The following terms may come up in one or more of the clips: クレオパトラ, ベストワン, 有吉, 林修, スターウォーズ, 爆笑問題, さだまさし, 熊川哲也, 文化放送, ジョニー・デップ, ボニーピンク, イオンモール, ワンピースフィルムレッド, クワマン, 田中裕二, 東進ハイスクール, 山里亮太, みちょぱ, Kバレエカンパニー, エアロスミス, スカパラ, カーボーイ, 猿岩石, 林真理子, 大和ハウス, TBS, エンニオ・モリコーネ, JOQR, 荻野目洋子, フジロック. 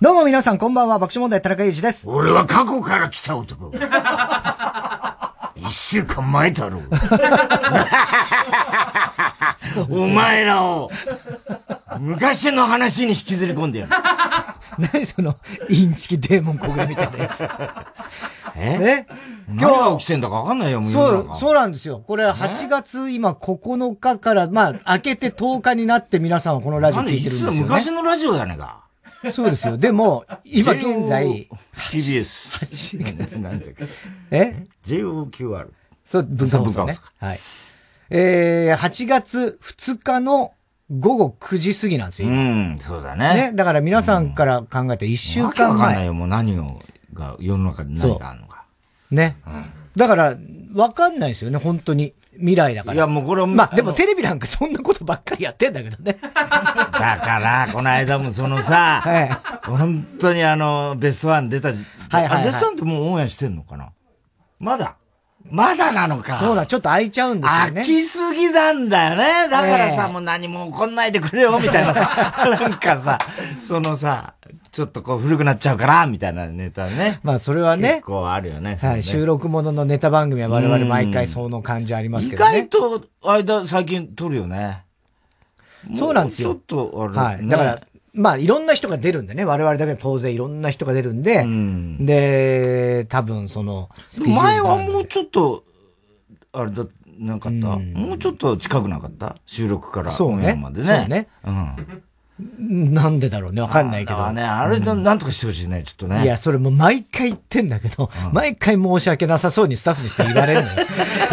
どうも皆さんこんばんは、爆笑問題田中裕二です。俺は過去から来た男。一週間前だろう。お前らを昔の話に引きずり込んでやる。何そのインチキデーモン焦げみたいなやつ。え、何が起きてんだか分かんないよ、もう。そうなんですよ。これは8月今9日から、まあ明けて10日になって皆さんはこのラジオ聞いてるんですよね。昔のラジオやねんか。そうですよ。でも、今現在。TBS。8月なんだっけ。JOQR。そう、文化放送ね。はい。8月2日の午後9時過ぎなんですよ。うん、そうだね。ね。だから皆さんから考えて1週間前。わけわかんないよ、もう何が世の中に何があるのか。ね。だから、わかんないですよね、本当に。未来だから。いや、もうこれはまあ、でもテレビなんかそんなことばっかりやってんだけどね。だから、この間もそのさ、はい、本当にベストワン出た時、はい、ベストワンってもうオンエアしてんのかな？まだなのか。そうだ、ちょっと空いちゃうんですよね。空きすぎなんだよね。だからさ、もう何も怒んないでくれよ、みたいなさ、なんかさ、そのさ、ちょっとこう古くなっちゃうから、みたいなネタね。まあそれはね。結構あるよね。はい、収録もののネタ番組は我々毎回その感じありますけどね。意外と、最近撮るよね。そうなんですよ。ちょっと、あれ。はい。だから、まあいろんな人が出るんでね。我々だけ当然いろんな人が出るんで。うん、で、多分その。前はもうちょっと、あれだ、なかった。もうちょっと近くなかった収録から。そうね。までね。そうね。うん。なんでだろうね、わかんないけど。ああね、あれなんとかしてほしいね、ちょっとね。いや、それもう毎回言ってんだけど、毎回申し訳なさそうにスタッフにして言われるのよ。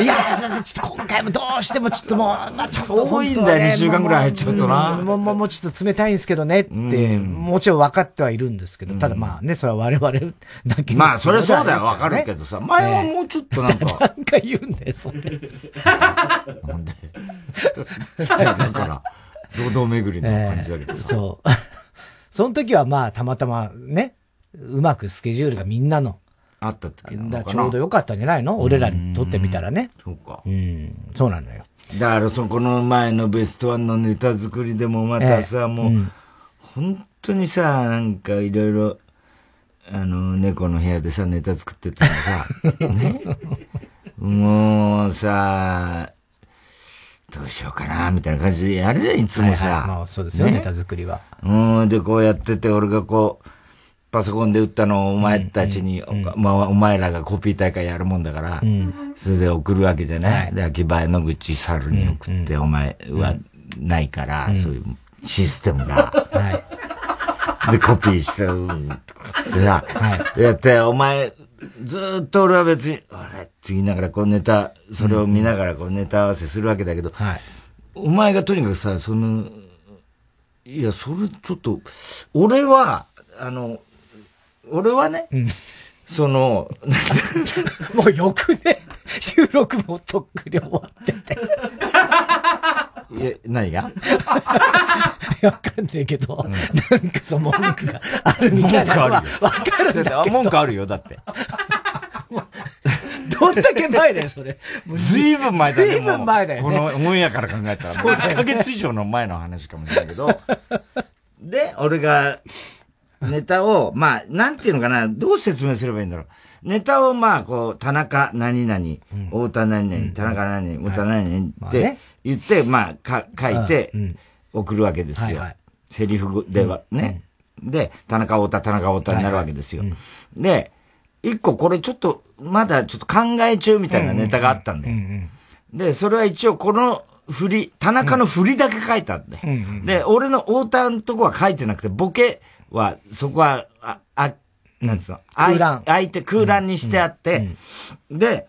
いやー、すいません、ちょっと今回もどうしてもちょっともう、まあちょっと、ね。多いんだよ、2週間ぐらい入っちゃうとな。もうちょっと冷たいんですけどねって、もちろん分かってはいるんですけど、ただまあね、それは我々だけ。まあ、それそうだよ、わかるけどさ、前はもうちょっとなんか。なんか言うんだよ、それ。なんで。だから。堂々巡りの感じだけど、そう。その時はまあ、たまたまね、うまくスケジュールがみんなの。あった時の。ちょうど良かったんじゃないの？俺らにとってみたらね。そうか。うん。そうなのよ。だから、この前のベストワンのネタ作りでもまたさ、もう、本当にさ、なんかいろいろ、猫の部屋でさ、ネタ作ってたのさ、ね。もうさ、どうしようかなみたいな感じでやるじゃん、いつもさ。まあ、そうですよ、ネタ作りは。で、こうやってて、俺がこう、パソコンで打ったのをお前たちに、まあ、お前らがコピー大会やるもんだから、それで送るわけじゃない。で、秋葉野口猿に送って、お前はないから、そういうシステムが。で、コピーして、やって、お前、ずーっと俺は別に、あれって言いながらこうネタ、それを見ながらこうネタ合わせするわけだけど、お前がとにかくさ、いや、それちょっと、俺はね、もうよくね、収録もとっくに終わってて。何が？わかんないけど、なんか文句があるみたいなのはわかるんだけど。文句あるよ、だって。どんだけ前だよ、それ。ずいぶん前だよ。ずいぶん前だよ。このオンエアから考えたら、1ヶ月以上の前の話かもしれないけど。で、俺が、ネタを、まあ、なんていうのかな、どう説明すればいいんだろう。ネタをまあ、こう、田中何々、太田何々、田中何々、太田何々って言って、まあ、書いて、送るわけですよ。セリフではね。で、田中太田、田中太田になるわけですよ。で、一個これちょっと、まだちょっと考え中みたいなネタがあったんだよ。で、それは一応この振り、田中の振りだけ書いたんだよ。で、俺の太田のとこは書いてなくて、ボケは、そこは、なんつうの、空欄にしてあって、で、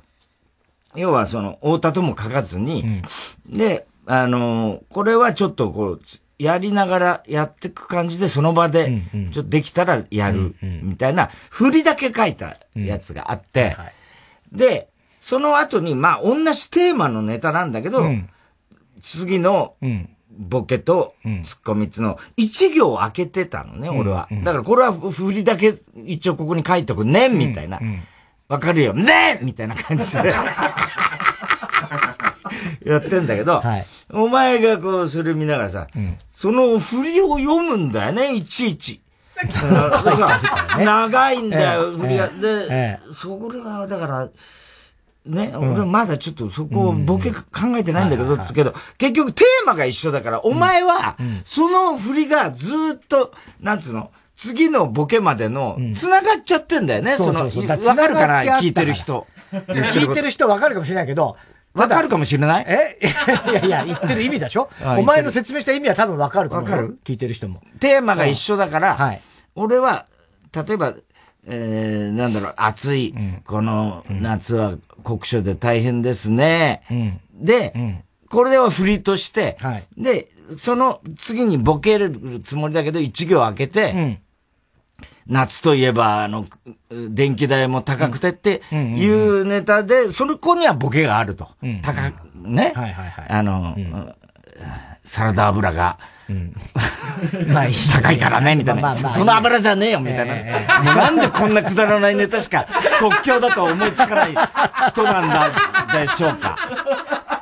要は太田とも書かずに、で、これはちょっとこう、やりながらやっていく感じで、その場で、ちょっとできたらやる、みたいな、振りだけ書いたやつがあって、で、その後に、まあ、同じテーマのネタなんだけど、次のボケとツッコミっていうのを一行開けてたのね、俺は。だからこれは振りだけ一応ここに書いとくねみたいな。わかるよねみたいな感じでやってんだけど、はい、お前がこうそれ見ながらさ、その振りを読むんだよね、いちいち。長いんだよ、振りが。で、それはだから、ね、俺まだちょっとそこをボケ考えてないんだけど、つけど、結局テーマが一緒だから、お前は、その振りがずーっと、なんつうの、次のボケまでの、繋がっちゃってんだよね、その、わかるかな、聞いてる人。聞いてる人わかるかもしれないけど、わかるかもしれない？いやいや、言ってる意味でしょ？お前の説明した意味は多分わかると思う。わかる？聞いてる人も。テーマが一緒だから、はい、俺は、例えば、なんだろう、暑い、この夏は酷暑で大変ですね。で、これでは振りとして、で、その次にボケるつもりだけど、一行開けて、夏といえば、電気代も高くてっていうネタで、その子にはボケがあると。高く、ね。サラダ油が、高いからね、みたいな。その油じゃねえよ、みたいな。なんでこんなくだらないネタしか即興だと思いつかない人なんだでしょうか。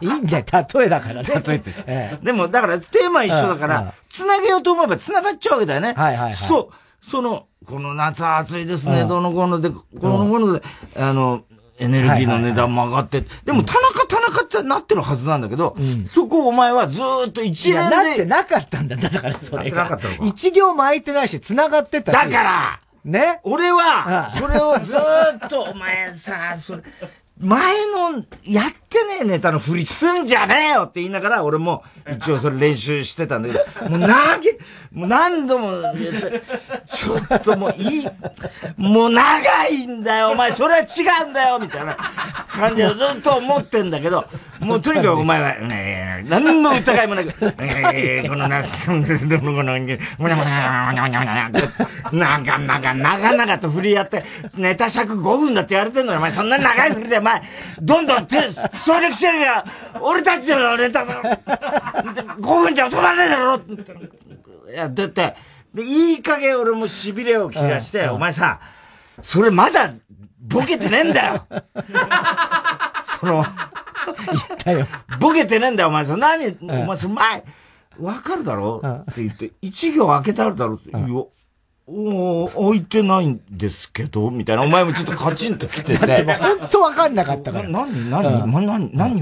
いいんだよ、例えだからね。例えてし。でも、だから、テーマ一緒だから、つなげようと思えばつながっちゃうわけだよね。はいはいはい。この夏は暑いですね、どのこので、このこので、エネルギーの値段も上がって、でも田中ってなってるはずなんだけど、そこお前はずーっと一連で。なってなかったんだ、だからそれが。一行も空いてないし、繋がってた。だからね、俺は、それをずーっと、お前さ、それ、前の、やってねえネタの振りすんじゃねえよって言いながら、俺も一応それ練習してたんだけど、もう何度も、ちょっともういい、もう長いんだよ、お前、それは違うんだよみたいな感じをずっと思ってんだけど、もうとにかくお前は、ね、何の疑いもなく、この夏、長々と振りやって、ネタ尺5分だって言われてんのに、お前そんな長い振りで、お前、どんどん省略してるから、俺たちのネタ、5分じゃ収まらないだろってやってて、いい加減俺も痺れを切らして、お前さ、それまだボケてねえんだよ言ったよ。ボケてねえんだよ、お前さ。お前さ、わかるだろって言って、一行開けてあるだろって言うよ。開いてないんですけどみたいな。お前もちょっとカチンと来てて。ほんとわかんなかったから。何を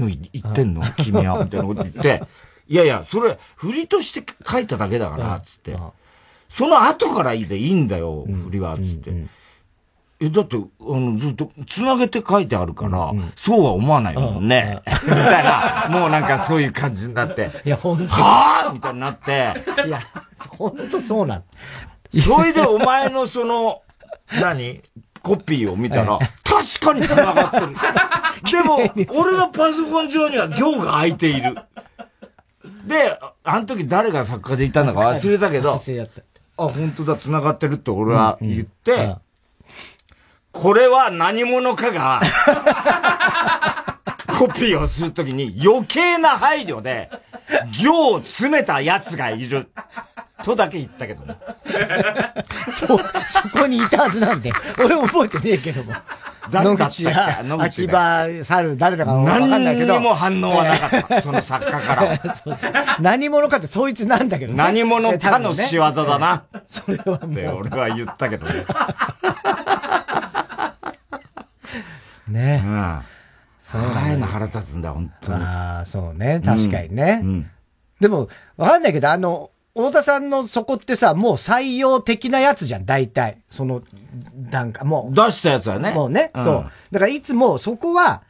言ってんの君はみたいなこと言って。いやいや、それ、振りとして書いただけだから、つって。その後からでいいんだよ、振りは、つって。だって、ずっと、繋げて書いてあるから、そうは思わないもんね。みたいな、もうなんかそういう感じになって。いや、ほんと。はぁみたいになって。いや、ほんとそうなん。それでお前のその、コピーを見たら、確かに繋がってる。でも、俺のパソコン上には行が空いている。で、あの時誰が作家でいたんだか忘れたけど、あ、ほんとだ、繋がってるって俺は言って、これは何者かが、コピーをするときに余計な配慮で、行を詰めた奴がいる。とだけ言ったけどね。そう、そこにいたはずなんで。俺覚えてねえけども。野口や、秋葉、猿、誰だかわかんないけど。何にも反応はなかった。その作家から。そうそう。何者かってそいつなんだけどね。何者かの仕業だな。それはね。俺は言ったけどね。ねえ。うん。そういうの腹立つんだ、本当に。ああ、そうね。確かにね。でも、わかんないけど、太田さんのそこってさ、もう採用的なやつじゃん、大体。その、なんかもう。出したやつはね。もうね、そう。だからいつもそこは、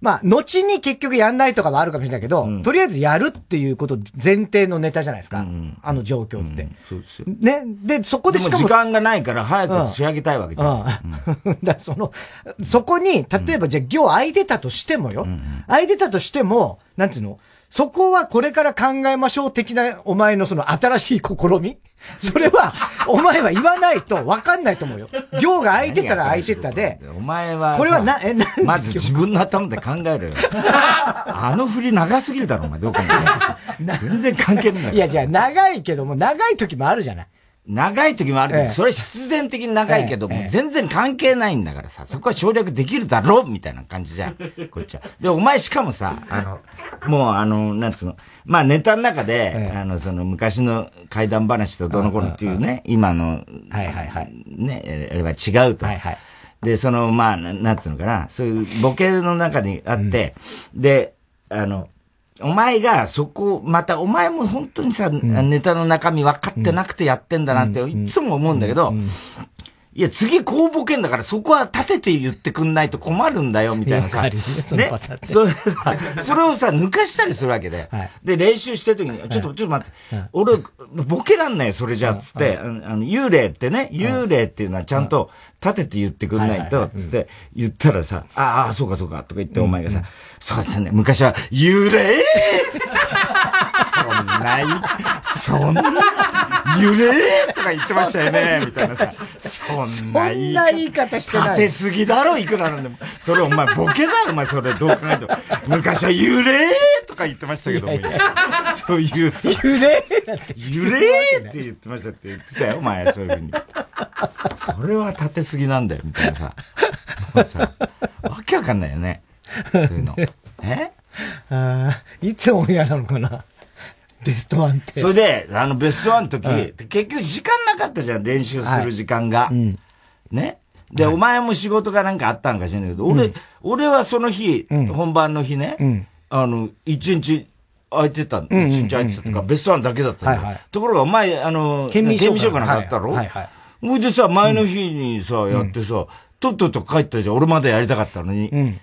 まあ、後に結局やんないとかもあるかもしれないけど、とりあえずやるっていうこと前提のネタじゃないですか。あの状況って。そうですよ。ね。で、そこでしかも。時間がないから早く仕上げたいわけじゃん。だからそこに、例えばじゃあ行空いてたとしてもよ。空いてたとしても、なんていうのそこはこれから考えましょう的なお前のその新しい試みそれは、お前は言わないと分かんないと思うよ。行が空いてたら空いてたで。お前は、これはな、まず自分の頭で考えろよ。あの振り長すぎるだろ、お前、どこかに。全然関係ない。いや、じゃあ長いけども、長い時もあるじゃない。長い時もあるけど、それ必然的に長いけども、全然関係ないんだからさ、そこは省略できるだろみたいな感じじゃん。こっちは。で、お前しかもさ、もうなんつうの、まあネタの中で、その昔の怪談話とどの頃っていうね、今の、ね、あれは違うと。で、その、まあ、なんつうのかな、そういうボケの中にあって、で、お前がそこ、またお前も本当にさ、ネタの中身分かってなくてやってんだなっていつも思うんだけど、いや次こうボケんだからそこは立てて言ってくんないと困るんだよみたいなさ、ね、それをさ、抜かしたりするわけで、で、練習してる時に、ちょっと待って、俺、ボケらんないそれじゃ、つって、幽霊ってね、幽霊っていうのはちゃんと立てて言ってくんないと、つって、言ったらさ、ああ、そうかそうか、とか言ってお前がさ、そうですね、昔は、幽霊そんな、揺れとか言ってましたよね、みたいなさ。そんな言い方してない。立てすぎだろ、いくらなんでも。それお前ボケだよ、お前それどう考えても。昔は揺れとか言ってましたけど、そういうさ。揺れだって。揺れって言ってましたって言ってたよ、お前、そういうふうに。それは立てすぎなんだよ、みたいなさ。もうさ、わけわかんないよね。そういうの。いつオンエアなのかなベストワンって。それで、ベストワンの時、結局時間なかったじゃん、練習する時間が。ね。で、お前も仕事がなんかあったんか知らないけど、俺はその日、本番の日ね、一日空いてた、一日空いてたとか、ベストワンだけだったじゃん。ところが、お前、県民賞かなんかあったろ？それでさ、前の日にさ、やってさ、とっとと帰ったじゃん、俺まだやりたかったのに。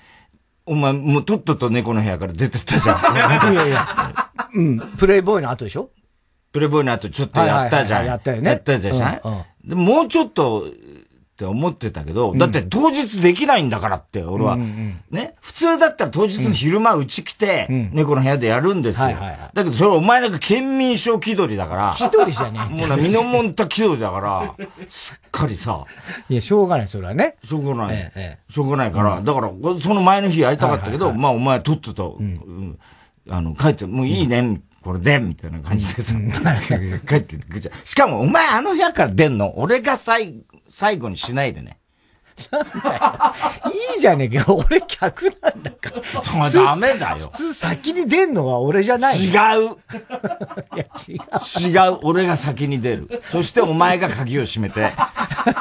お前、もうとっとと猫の部屋から出てったじゃん。いやいや。うん。プレイボーイの後でしょ？プレイボーイの後ちょっとやったじゃん。やったよね。やったじゃん。で、もうちょっとって思ってたけど、だって当日できないんだからって、俺は。ね。普通だったら当日の昼間うち来て、猫の部屋でやるんですよ。だけどそれお前なんか県民賞気取りだから。気取りじゃねえ。もうな、身のもんた気取りだから、すっかりさ。いや、しょうがない、それはね。しょうがない。しょうがないから、だから、その前の日やりたかったけど、まあお前とっとと、帰って、もういいね、これで、みたいな感じでさ、帰ってくじゃん。しかも、お前あの部屋から出んの、俺が最後にしないでね。なんだよ。いいじゃねえけど、俺客なんだから。それはダメだよ。普通先に出んのは俺じゃない。違う。いや、違う。違う。俺が先に出る。そしてお前が鍵を閉めて、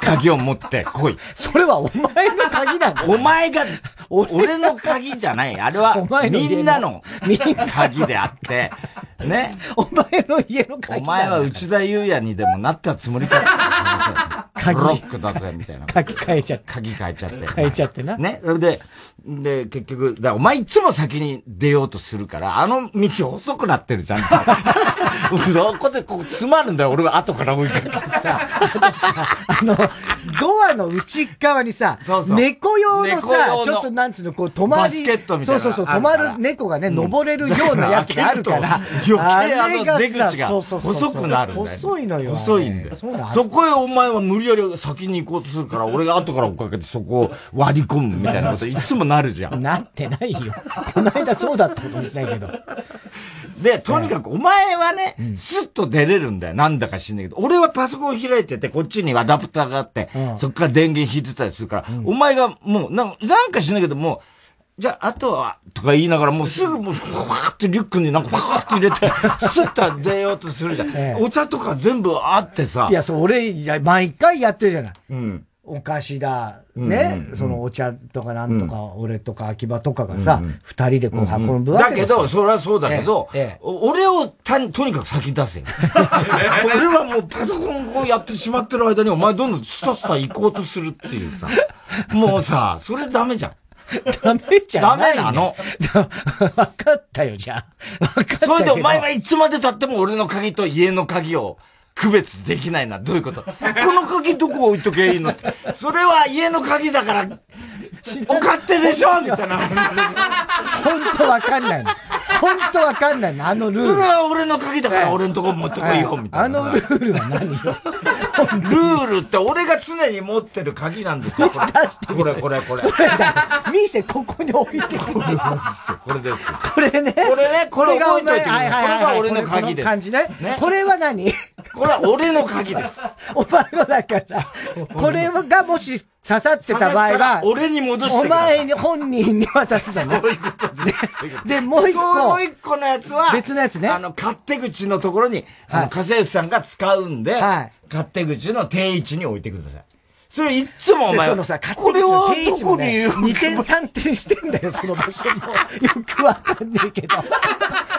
鍵を持って来い。それはお前の鍵なんだ。お前が、俺の鍵じゃない。あれは、みんなの鍵であって、ね。お前の家の鍵。お前は内田裕也にでもなったつもりか。ロックだぜ、みたいな。鍵変えちゃって。鍵変えちゃって。変えちゃってな。ね。それで、結局、お前いつも先に出ようとするから、あの道遅くなってるじゃん。そこで、ここ詰まるんだよ。俺は後から追いかけてさ。ドアの内側にさ、猫用のさ、ちょっとなんつうの、こう止まり。バスケットみたいな。そうそう、止まる猫がね、登れるようなやつがあるから。余計出口が細くなるんだよ。細いのよ。細いんだよ。そこへお前は無理やり先に行こうとするから、俺が後から追っかけてそこを割り込むみたいなこといつもなるじゃん。なってないよ。この間そうだったかもしれないけど。で、とにかくお前はね、スッと出れるんだよ。なんだか知んないけど。俺はパソコン開いてて、こっちにアダプターがあって、そっから電源引いてたりするから、お前がもう、なんか知んないけど、もう、じゃあ、あとは、とか言いながら、もうすぐ、もう、パーってリュックになんかパーって入れて、スッと出ようとするじゃん。お茶とか全部あってさ。いや、そう、俺、毎回やってるじゃない。うん。お菓子だ、ね、そのお茶とかなんとか、俺とか秋葉とかがさ、二人でこう運ぶわけだけど、それはそうだけど、俺をとにかく先出せよ。俺はもうパソコンをやってしまってる間に、お前どんどんスタスタ行こうとするっていうさ、もうさ、それダメじゃん。ダメじゃない。ダメなの。わかったよ、じゃあ。わかったよ。それでお前はいつまで経っても俺の鍵と家の鍵を、区別できないな。どういうこと？この鍵どこ置いとけばいいの？それは家の鍵だから、お勝手でしょみたいな。本当わかんないの。ほんとわかんないな、あのルール。それは俺の鍵だから俺のとこ持ってこいよ、みたいな。あのルールは何よ。ルールって俺が常に持ってる鍵なんですよ。これこれこれ。見せ、ここに置いてくる。これですよ、これです。これね。これね、これが置いといてくる。これが俺の鍵です。この感じね。これは何？これは俺の鍵です。お前のだから、これがもし刺さってた場合は、俺に戻してお前に本人に渡すだね。そういうことです。で、もう一個。もう一個のやつは、別のやつね。勝手口のところに、家政婦さんが使うんで、勝手口の定位置に置いてください。それいつもお前は、これはどこに2点3点してんだよ、その場所も。よくわかんねえけど。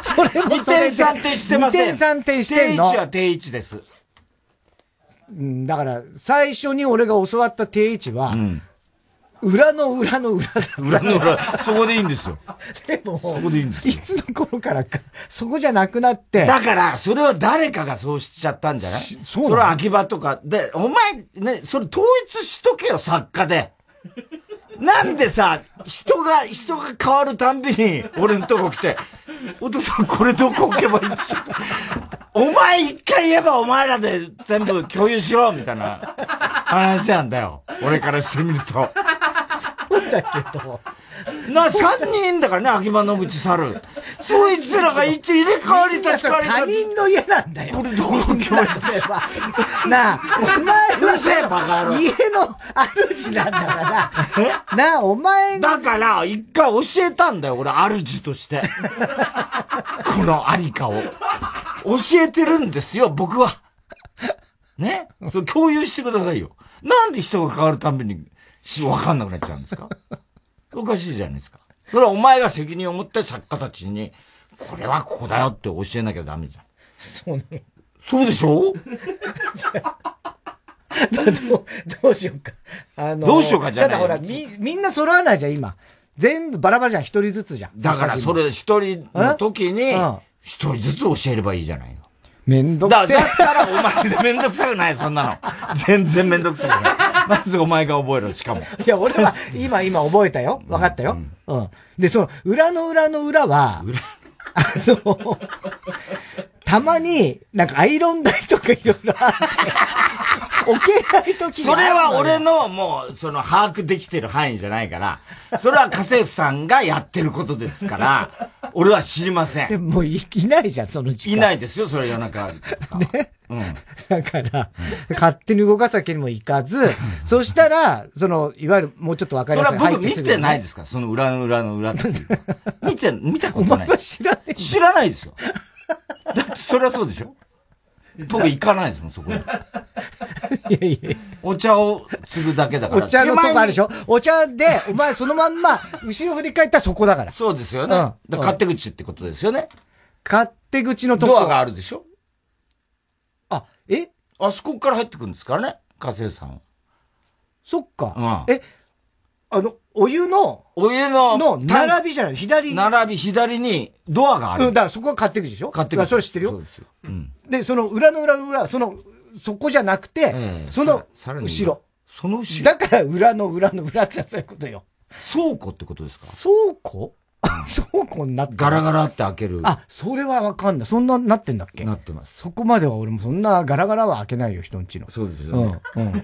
それも2点3点してません。2点3点してんの。定位置は定位置です。だから、最初に俺が教わった定位置は、裏の裏の裏だった。裏の裏。そこでいいんですよ。でも、そこでいいんですよ。いつの頃からか、そこじゃなくなって。だから、それは誰かがそうしちゃったんじゃない？そうなの？それは秋葉とか。で、お前、ね、それ統一しとけよ、作家で。なんでさ、人が変わるたんびに、俺んとこ来て、お父さんこれどこ置けばいいんでしょうか？お前一回言えばお前らで全部共有しろみたいな話なんだよ。俺からしてみると。だけどな、三人だからね、秋葉野口猿。そいつらが一入れ替わり立ち替わり他人の家なんだよ。これどこの教室なあ、お前は家の主なんだから。なあ、お前だから、一回教えたんだよ、俺、主として。このありかを。教えてるんですよ、僕は。ね、そう共有してくださいよ。なんで人が変わるたびに。わかんなくなっちゃうんですか？おかしいじゃないですか。それはお前が責任を持って作家たちに、これはここだよって教えなきゃダメじゃん。そうなの。そうでしょ？どうしようか。どうしようかじゃない。ただほら、みんな揃わないじゃん、今。全部バラバラじゃん、一人ずつじゃん。だからそれ一人の時に、一人ずつ教えればいいじゃないの。めんどくせえ。だったらお前でめんどくさくない、そんなの。全然めんどくさくない。まずお前が覚えろ、しかも。いや、俺は、今覚えたよ。分かったよ。うん。で、その、裏の裏の裏は、たまに、なんかアイロン台とかいろいろあって、置けないときが。それは俺の、もう、その、把握できてる範囲じゃないから、それは家政婦さんがやってることですから、俺は知りません。でも、もういないじゃん、その時間。いないですよ、それ夜中。ね。うん。だから、勝手に動かすわけにもいかず、そしたら、その、いわゆる、もうちょっとわかりやすい。それは僕見てないですか？その裏の裏の裏っていう。見たことない。お前は知らない。知らないですよ。だって、それはそうでしょ？僕行かないですもん、そこに。いやいや。お茶を継ぐだけだから。お茶のとこあるでしょ？お茶で、お前そのまんま、後ろ振り返ったらそこだから。そうですよね。だから勝手口ってことですよね。勝手口のとこ。ドアがあるでしょ？あ、え？あそこから入ってくるんですからね、家政婦さんは。そっか。うん。え、お湯の並びじゃない、左。並び、左にドアがある。うん、だからそこは勝手口でしょ？勝手口。それ知ってるよ。そうですよ。うん。で、その裏の裏の裏、そこじゃなくて、その後ろ。その後ろ。だから裏の裏の裏ってそういうことよ。倉庫ってことですか？倉庫？倉庫になって。ガラガラって開ける。あ、それはわかんない。そんななってんだっけ？なってます。そこまでは俺もそんなガラガラは開けないよ、人んちの。そうですよね。うん。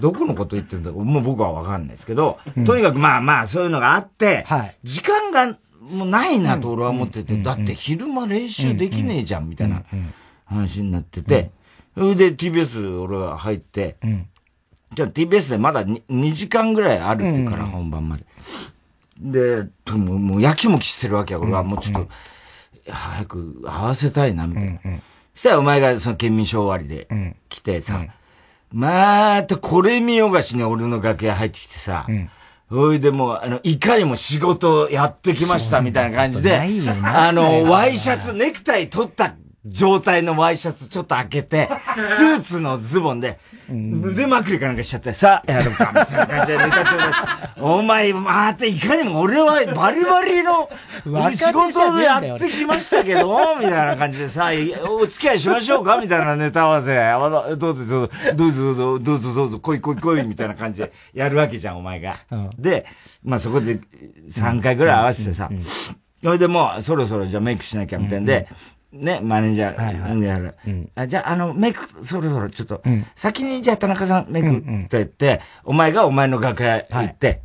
どこのこと言ってるんだろう？もう僕はわかんないですけど、とにかくまあまあそういうのがあって、時間がもうないなと俺は思ってて、だって昼間練習できねえじゃんみたいな話になってて、それで TBS 俺は入って、じゃあ TBS でまだ2時間ぐらいあるってから本番まで。で、もうやきもきしてるわけや、俺はもうちょっと、早く合わせたいな、みたいな。そしたらお前がその県民賞終わりで来てさ、またこれ見よがしに俺の楽屋入ってきてさ、それでもう、いかにも仕事やってきましたみたいな感じで、ワイシャツ、ネクタイ取った状態のワイシャツちょっと開けて、スーツのズボンで、腕まくりかなんかしちゃって、さ、やろうか、みたいな感じでネタ取る。お前、またいかにも俺はバリバリの仕事をやってきましたけど、みたいな感じでさ、お付き合いしましょうかみたいなネタ合わせ。どうぞどうぞどうぞどうぞどうぞ、来い来い来い、みたいな感じでやるわけじゃん、お前が。で、まあそこで3回ぐらい合わせてさ、それでもう、そろそろじゃあメイクしなきゃみたいんで、ね、マネージャー、じゃあ、メイク、そろそろちょっと、先にじゃあ田中さんメイクって言って、お前がお前の楽屋行って、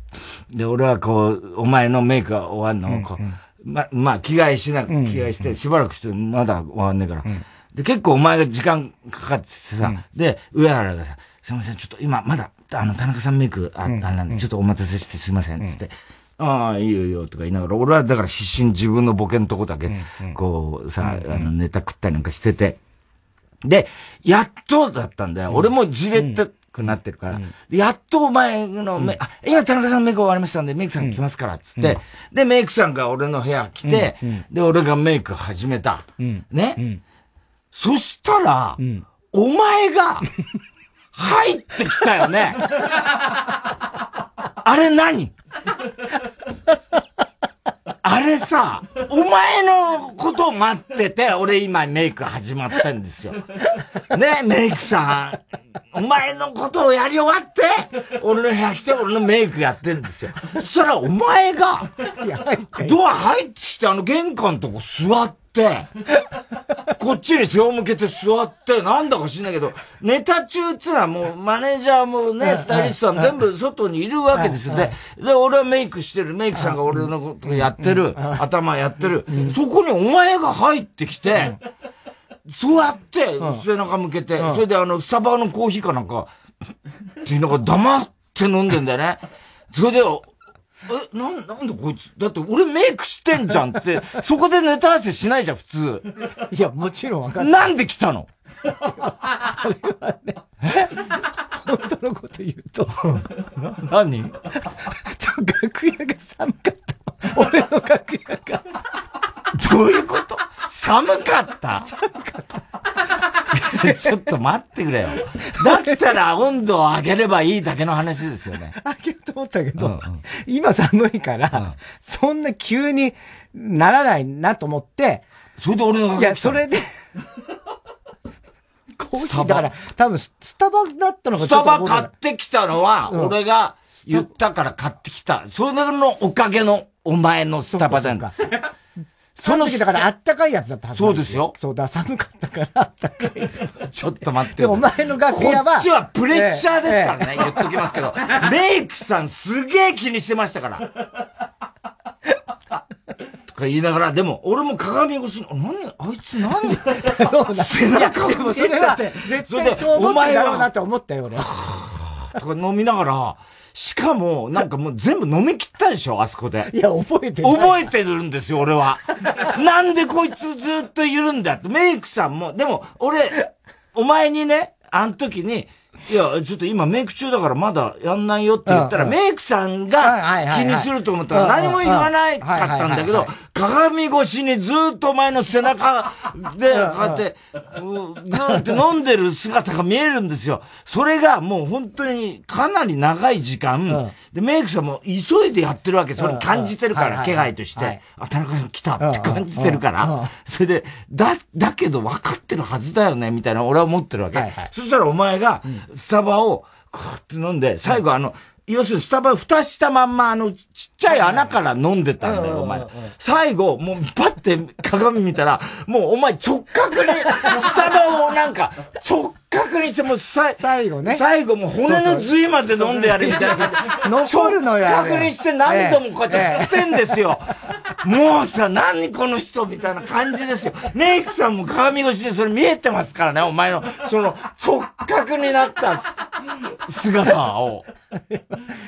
で、俺はこう、お前のメイクが終わんのをこう、まあ、着替えして、しばらくして、まだ終わんねえから。で、結構お前が時間かかってさ、で、上原がさ、すいません、ちょっと今、まだ、田中さんメイク、なんで、ちょっとお待たせしてすいません、つって。ああ、いいよいいよとか言いながら、俺はだから必死に自分のボケのとこだけ、こうさ、ネタ食ったりなんかしてて。で、やっとだったんだよ。俺もじれったくなってるから。やっとお前の今田中さんのメイク終わりましたんで、メイクさん来ますから、つって。で、メイクさんが俺の部屋来て、で、俺がメイク始めた。ね。そしたら、お前が、入ってきたよね。あれ何？あれさ、お前のことを待ってて、俺今メイク始まったんですよ。ね、メイクさん。お前のことをやり終わって、俺の部屋来て俺のメイクやってんですよ。そしたらお前が、ドア入ってきて玄関のとこ座って、こっちに背を向けて座って、なんだか知んないけど、ネタ中ってのはもうマネージャーもね、スタイリストは全部外にいるわけですよ。で、俺はメイクしてる、メイクさんが俺のことやってる、頭やってる、そこにお前が入ってきて、座って、背中向けて、それでスタバのコーヒーかなんか、なんか黙って飲んでんだよね。それで、なんでこいつ、だって俺メイクしてんじゃんって、そこでネタ合わせしないじゃん、普通。いや、もちろんわかんない。なんで来たの？あれはね、本当のこと言うと、何？楽屋が寒かった。俺の楽屋が。どういうこと？寒かった。ちょっと待ってくれよ。だったら温度を上げればいいだけの話ですよね。上げると思ったけど、今寒いから、そんな急にならないなと思って、それで俺の方が。いや、それで、コーヒーだから、多分スタバだったのがちょっとスタバ買ってきたのは、俺が言ったから買ってきた。それのおかげのお前のスタバなんです。その時だからあったかいやつだったはず。そうですよ。そうだ、寒かったからあったかい。ちょっと待って。お前の楽屋は。こっちはプレッシャーですからね、言っときますけど。メイクさんすげえ気にしてましたから。とか言いながら、でも、俺も鏡越しに、あいつ何背中を見てたって。絶対そう思ってんだろうなって思ったよ、俺。とか飲みながら、しかも、なんかもう全部飲み切ったでしょ、あそこで。いや、覚えてるんですよ、俺は。なんでこいつずっといるんだって。メイクさんも、でも、俺、お前にね、あの時に、いや、ちょっと今メイク中だからまだやんないよって言ったら、メイクさんが気にすると思ったら何も言わないかったんだけど、鏡越しにずーっとお前の背中で、こうやって、ぐーって飲んでる姿が見えるんですよ。それがもう本当にかなり長い時間、で、メイクさんも急いでやってるわけ。それ感じてるから、気配として。あ、田中さん来たって感じてるから。それで、だけど分かってるはずだよね、みたいな俺は思ってるわけ。そしたらお前が、スタバを、こうって飲んで、最後要するにスタバを蓋したまんま、ちっちゃい穴から飲んでたんだよ、お前。最後、もう、パッて鏡見たら、もうお前直角に、スタバをなんか、直角にして、もう最後、もう骨の髄まで飲んでやるみたいな感じで。残るのよ。直角にして何度もこうやって振ってんですよ。もうさ、何この人みたいな感じですよ。メイクさんも鏡越しにそれ見えてますからね、お前の、その、直角になった姿を。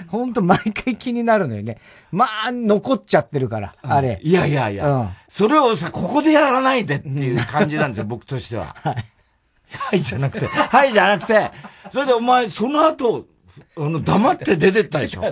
ほんと、毎回気になるのよね。まあ、残っちゃってるから、あれ。いや、それをさ、ここでやらないでっていう感じなんですよ、僕としては。はいじゃなくて、それでお前、その後、黙って出てったでしょ。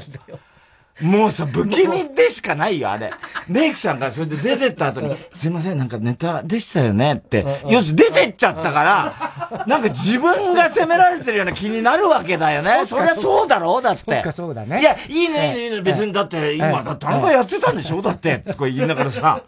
もうさ、不気味でしかないよ、あれ。メイクさんがそれで出てった後に、すいません、なんかネタでしたよねって。要するに出てっちゃったから、なんか自分が責められてるような気になるわけだよね。そりゃそうだろだって。そっか、そうだね。いや、いいね、別にだって、今、だってあの子やってたんでしょだって、とか言いながらさ、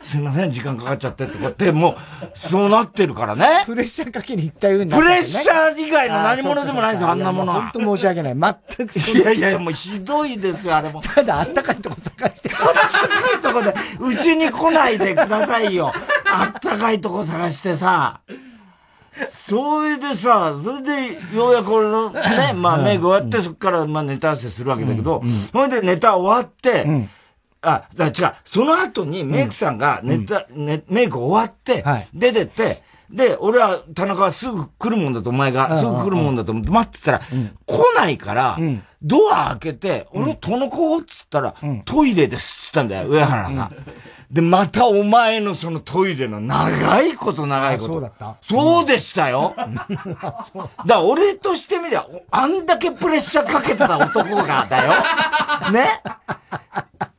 すいません、時間かかっちゃって、とかって、もう、そうなってるからね。プレッシャーかけに行ったようになる。プレッシャー以外の何者でもないですよ、あんなものは。ほんと申し訳ない。全くそう。いやいや、もうひどいです。ただあったかいとこかしてあったかいとこでうちに来ないでくださいよ。あったかいとこ探してさ、それでさ、それでようやく俺のね、まあメイク終わって、そっからまあネタ合わせするわけだけど、それでネタ終わって、あ、違う、その後にメイクさんがメイク終わって出てって、で、俺は田中はすぐ来るもんだと、お前がすぐ来るもんだと思って待ってたら、来ないから、ドア開けて、俺、とのこっつったら、トイレですっつったんだよ、上原が。で、またお前のそのトイレの長いこと。そうだった?そうでしたよ。だから俺としてみりゃ、あんだけプレッシャーかけてた男がだよ。ね?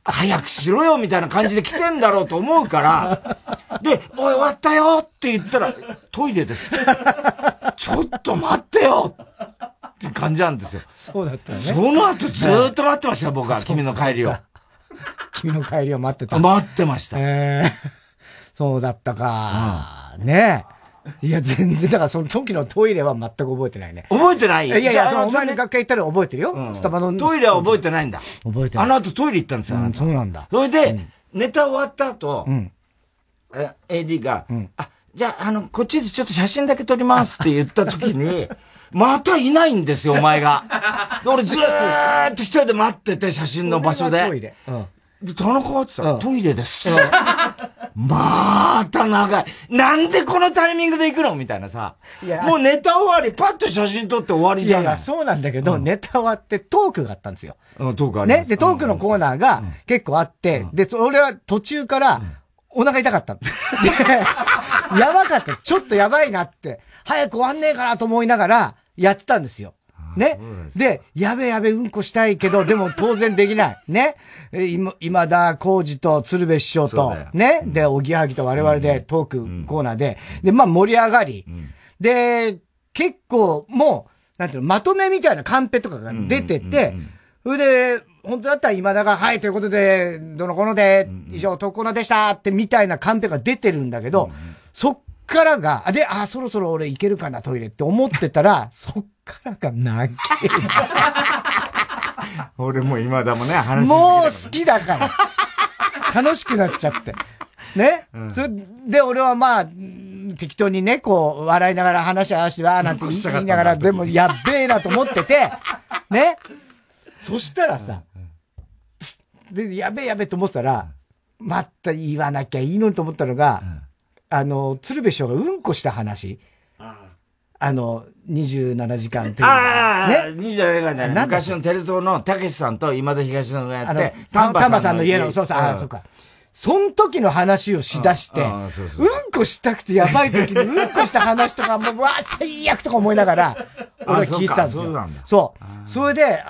早くしろよみたいな感じで来てんだろうと思うから、で、おい終わったよって言ったら、トイレです。ちょっと待ってよって感じなんですよ。そうだったね。その後ずーっと待ってましたよ、僕は。君の帰りを。君の帰りを待ってた。待ってました。そうだったか。ねえ。いや、全然、だからその時のトイレは全く覚えてないね。覚えてない?いやいや、そのお前に学会行ったら覚えてるよ。スタバの。トイレは覚えてないんだ。覚えてない。あの後トイレ行ったんですよ。そうなんだ。それで、ネタ終わった後、AD が、あ、じゃあ、こっちでちょっと写真だけ撮りますって言った時に、またいないんですよ、お前が。俺ずーっと一人で待ってて、写真の場所で。田中ってさ、トイレです。まーた長い。なんでこのタイミングで行くのみたいなさ。もうネタ終わり、パッと写真撮って終わりじゃない。いや、そうなんだけど、ネタ終わってトークがあったんですよ。トークあるね。で、トークのコーナーが結構あって、で、俺は途中からお腹痛かった。やばかった。ちょっとやばいなって、早く終わんねえかなと思いながらやってたんですよ。ね。で、やべ、うんこしたいけど、でも当然できない。ね。今田耕司と鶴瓶師匠と、ね。で、おぎやはぎと我々でトークコーナーで、で、まあ盛り上がり。で、結構もう、なんていうの、まとめみたいなカンペとかが出てて、それで、本当だったら今田が、はい、ということで、どのこので、以上、トークコーナーでしたってみたいなカンペが出てるんだけど、そっからが、で、あ、そろそろ俺行けるかな、トイレって思ってたら、そっからが泣け俺もう今だもんね、話もう好きだから。楽しくなっちゃって。ね、それで、俺はまあ、適当にね、こう、笑いながら話は、なんて言いながら、でも、やっべえなと思ってて、ね。そしたらさ、で、やべえと思ってたら、また言わなきゃいいのにと思ったのが、鶴瓶師匠がうんこした話。27時間テレビ。ああ、ね。27時間じゃない。昔のテレ東のたけしさんと今田東野がやって、丹波さんの家の、そうそう、ああ、そうか。そん時の話をしだして、うんこしたくてやばい時に、うんこした話とか、もう、わあ、最悪とか思いながら、俺は聞いてたんですよ。そう。それで、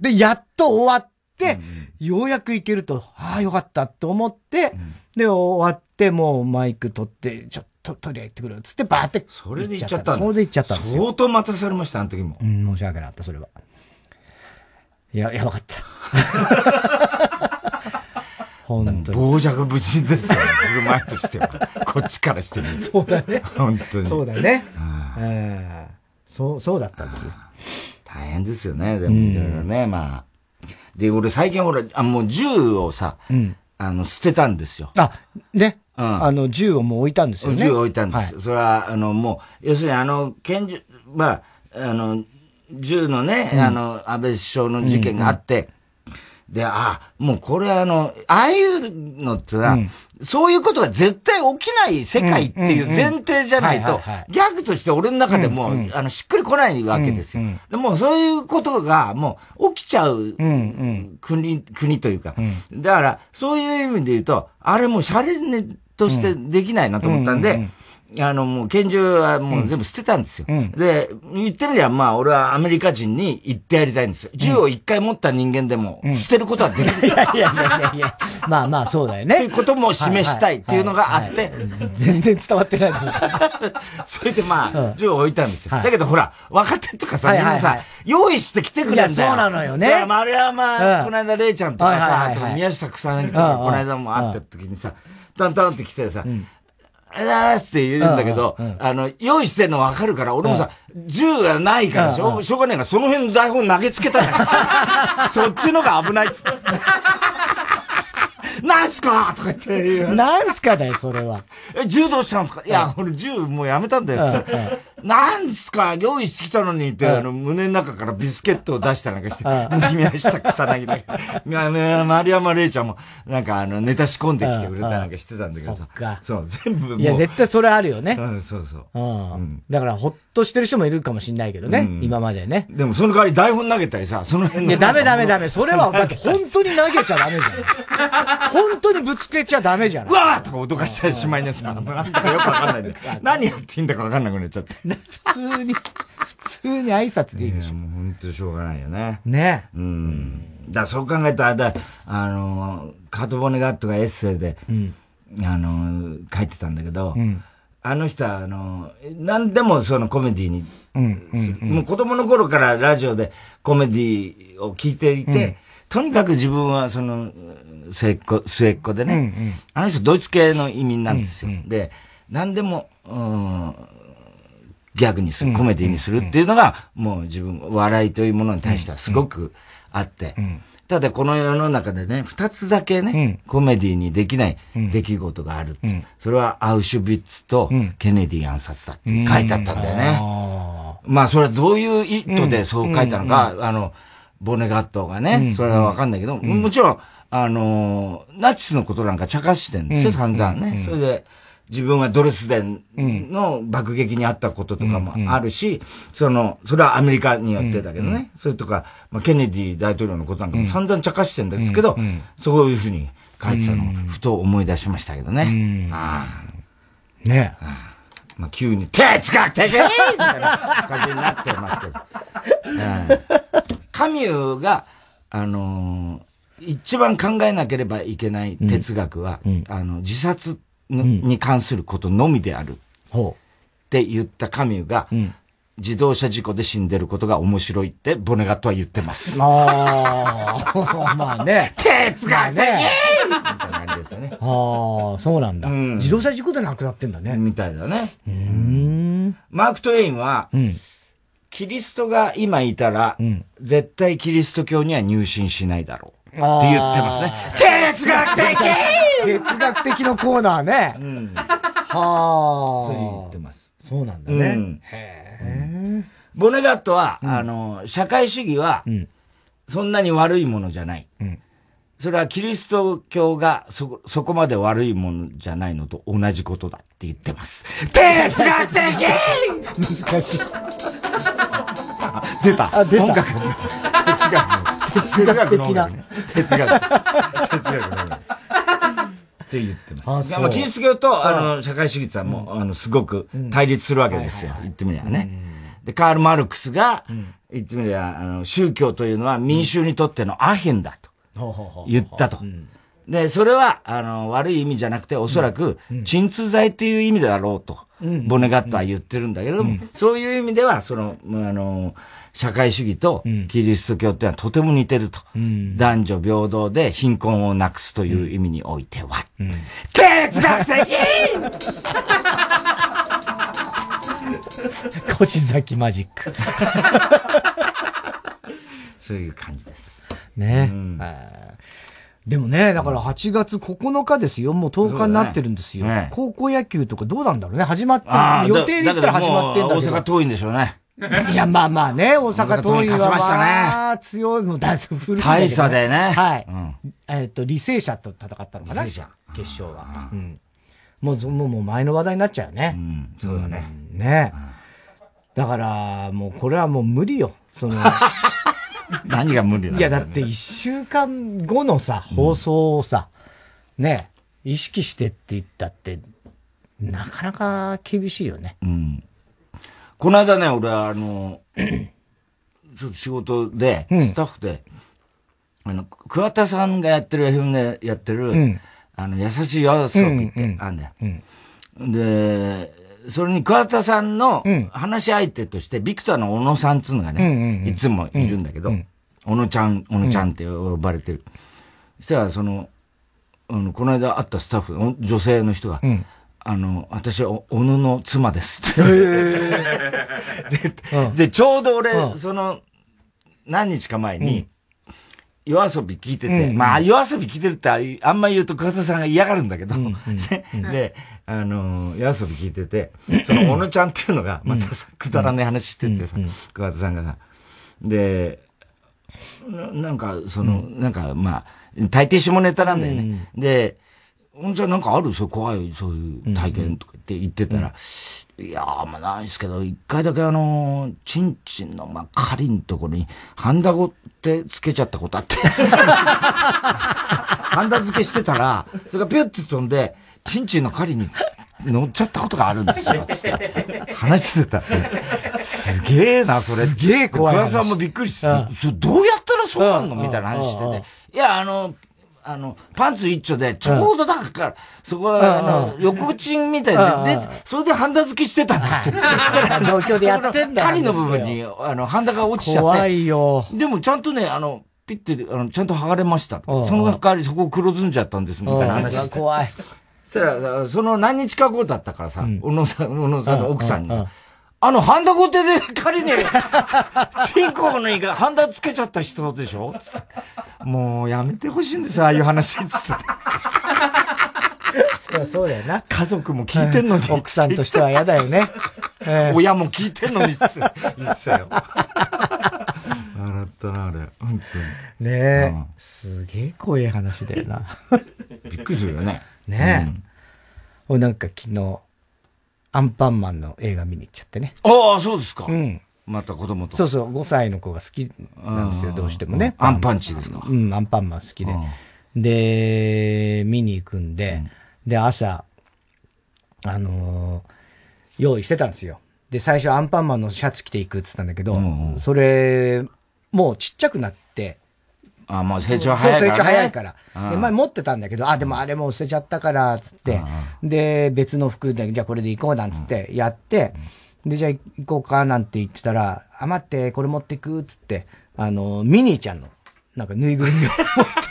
で、やっと終わって、ようやくいけると、ああ、よかったと思って、で、終わって、もうマイク取って、ちょっとトイレ行ってくる。つって、バーって。それで行っちゃったんですよ。それで行っちゃったんですよ。相当待たされました、あの時も。うん、申し訳なかった、それは。やばかった。本当に。傍若無人ですよ、振る舞いとしては。こっちからしてみる。そうだね。本当に。そうだね。そうだったんですよ。大変ですよね、でもいろいろね、まあ。で、俺最近もう銃をさ、捨てたんですよ。あ、ね。銃をもう置いたんですよね。銃を置いたんですよ。それは、もう、要するに拳銃、まあ、銃のね、安倍首相の事件があって、で、もうこれああいうのってな、そういうことが絶対起きない世界っていう前提じゃないと、ギャグとして俺の中でもう、しっくりこないわけですよ。でもそういうことがもう起きちゃう国というか。だから、そういう意味で言うと、あれもうシャレとしてできないなと思ったんで、もう拳銃はもう全部捨てたんですよ。で、言ってみりゃ、まあ、俺はアメリカ人に言ってやりたいんですよ。銃を一回持った人間でも、捨てることはできない。いや。まあまあ、そうだよね。っていうことも示したいっていうのがあって。全然伝わってないと思う。それでまあ、銃を置いたんですよ。だけどほら、若手とかさ、みんなさ、用意してきてくれるんだよ。そうなのよね。あれはまあ、この間、れいちゃんとかさ、宮下草薙とか、この間も会った時にさ、トントンって来てさ、あーすって言うんだけど、用意してるの分かるから、俺もさ、銃がないから、しょうがないから、その辺の台本投げつけたじゃないですか。そっちのが危ないっつって。なんすかとか言って言う。なんすかだよ、それは。え、銃どうしたんですか、いや、俺銃もうやめたんだよって。なんすか用意してきたのにって、胸の中からビスケットを出したなんかして、盗み合いした草薙だけど。丸山礼ちゃんも、なんかネタ仕込んできてくれたなんかしてたんだけどさ。そう、全部もう。いや、絶対それあるよね。そうそう。だから、ほっとしてる人もいるかもしんないけどね、今までね。でも、その代わり台本投げたりさ、その辺の。いや、ダメ。それは、だって本当に投げちゃダメじゃん。本当にぶつけちゃダメじゃん。うわーとか脅かしたりしまいにさ、なんだかよくわかんないで。何やっていいんだかわかんなくなっちゃって。普通に挨拶でいいでしょ。もう本当にしょうがないよね。ね。だそう考えたら、カート・ボネガットがエッセイで、書いてたんだけど、あの人は、何でもそのコメディに、もう子供の頃からラジオでコメディを聞いていて、とにかく自分はその、末っ子でね、あの人ドイツ系の移民なんですよ。で、何でも、ギャグにする、コメディにするっていうのが、もう自分、笑いというものに対してはすごくあって、ただこの世の中でね、2つだけね、コメディにできない出来事がある。それはアウシュビッツとケネディ暗殺だって書いてあったんだよね。まあそれはどういう意図でそう書いたのか、ボネガットがね、それはわかんないけど、もちろん、ナチスのことなんか茶化してるんですよ、散々ね。それで、自分はドレスデンの爆撃にあったこととかもあるし、それはアメリカによってだけどね、それとか、ケネディ大統領のことなんかも散々茶化してるんですけど、そういうふうに書いてたのをふと思い出しましたけどね。ねえ。まあ急に、哲学的みたいな感じになってますけど。カミュが、一番考えなければいけない哲学は、自殺に関することのみであるって言ったカミュが、自動車事故で死んでることが面白いってボネガットは言ってます。ああ、まあね、哲学ねみたいな感じですよね。ああ、そうなんだ。自動車事故で亡くなってんだね、みたいだね。マーク・トウェインはキリストが今いたら絶対キリスト教には入信しないだろうって言ってますね。哲学的、哲学的のコーナーね。はあ。そう言ってます。そうなんだね。へえ。ボネガットは、社会主義は、そんなに悪いものじゃない。それはキリスト教がそこまで悪いものじゃないのと同じことだって言ってます。哲学的！難しい。出た。あ、出た。哲学的な。って言ってます。キリスト教と社会主義はもうすごく対立するわけですよ。言ってみればね。でカール・マルクスが言ってみれば宗教というのは民衆にとってのアヘンだと言ったと。でそれは悪い意味じゃなくておそらく鎮痛剤っていう意味だろうとボネガットは言ってるんだけれども、そういう意味ではその社会主義とキリスト教ってのはとても似てると。男女平等で貧困をなくすという意味においては。哲学的！腰崎マジック。そういう感じです。ね。でもね、だから8月9日ですよ。もう10日になってるんですよ。高校野球とかどうなんだろうね。始まって、予定で言ったら始まってんだけど。大阪遠いんでしょうね。いや、まあまあね、大阪桐蔭は強い、もうだいぶ古い。大差でね。はい。履正社と戦ったのかな、決勝は。もう前の話題になっちゃうよね。そうだね。ね。だから、もうこれはもう無理よ。何が無理なの？いや、だって1週間後のさ、放送をさ、ね、意識してって言ったって、なかなか厳しいよね。この間ね、俺はちょっと仕事で、スタッフで、桑田さんがやってる、FM でやってる、優しい夜遊びってあるんだよ。で、それに桑田さんの話し相手として、ビクターの小野さんっつうのがね、いつもいるんだけど、小野ちゃんって呼ばれてる。そしたら、この間会ったスタッフ、女性の人が、私、小野の妻ですって。で、ちょうど俺、何日か前に、夜遊び聞いてて、うん、まあ夜遊び聞いてるってあんま言うと桑田さんが嫌がるんだけど、うんうん、で、夜遊び聞いてて、その小野ちゃんっていうのがまたさ、くだらない話しててさ、桑田さんがさ、で、なんかその、うん、なんかまあ、大抵下ネタなんだよね。うん、で、じゃあなんかあるそう怖い、そういう体験とかって言ってたら、うん、いやー、まあないですけど、一回だけチンチンの、まあ、狩りのところに、ハンダゴってつけちゃったことあって。ハンダ付けしてたら、それがピュッて飛んで、チンチンの狩りに乗っちゃったことがあるんですよ、つって。話してた。すげえな、それ。すげえ怖い。桑田さんもびっくりして、それどうやったらそうなるのみたいな話してて。いや、パンツ一丁で、ちょうどだから、そこは、横チンみたいな、で、それでハンダ付きしてたんですよ。状況でやってんだ。狩りの部分に、ハンダが落ちちゃって。怖いよ。でもちゃんとね、ピッて、ちゃんと剥がれました。その代わりそこを黒ずんじゃったんです、みたいな話して。怖い。そしたら、その何日か後だったからさ、小野さんの奥さんにさ、ハンダゴテで仮に、チンコのいいからハンダつけちゃった人でしょつって。もうやめてほしいんですよ、ああいう話。つって。そうだよな。家族も聞いてんのに。奥さんとしては嫌だよね。親も聞いてんのにっつって言ってたよ。笑ったな、あれ。本当に。ねえ。うん、すげえ怖い話だよな。びっくりするよね。ねえ。俺、うん、なんか昨日、アンパンマンの映画見に行っちゃってね。ああ、そうですか。うん。また子供と。そうそう、5歳の子が好きなんですよ、どうしてもね。アンパンチですか。うん、アンパンマン好きで。で、見に行くんで、うん、で、朝、用意してたんですよ。で、最初アンパンマンのシャツ着ていくって言ったんだけど、うんうん、それ、もうちっちゃくなって、あ、もう成長早いから、ね。そう、成長早いから。で、前持ってたんだけど、あ、でもあれもう捨てちゃったから、つって。で、別の服で、じゃあこれで行こうなんつって、やって、で、じゃあ行こうかなんて言ってたら、あ、待って、これ持ってく、つって、ミニーちゃんの、なんかぬいぐるみを持っ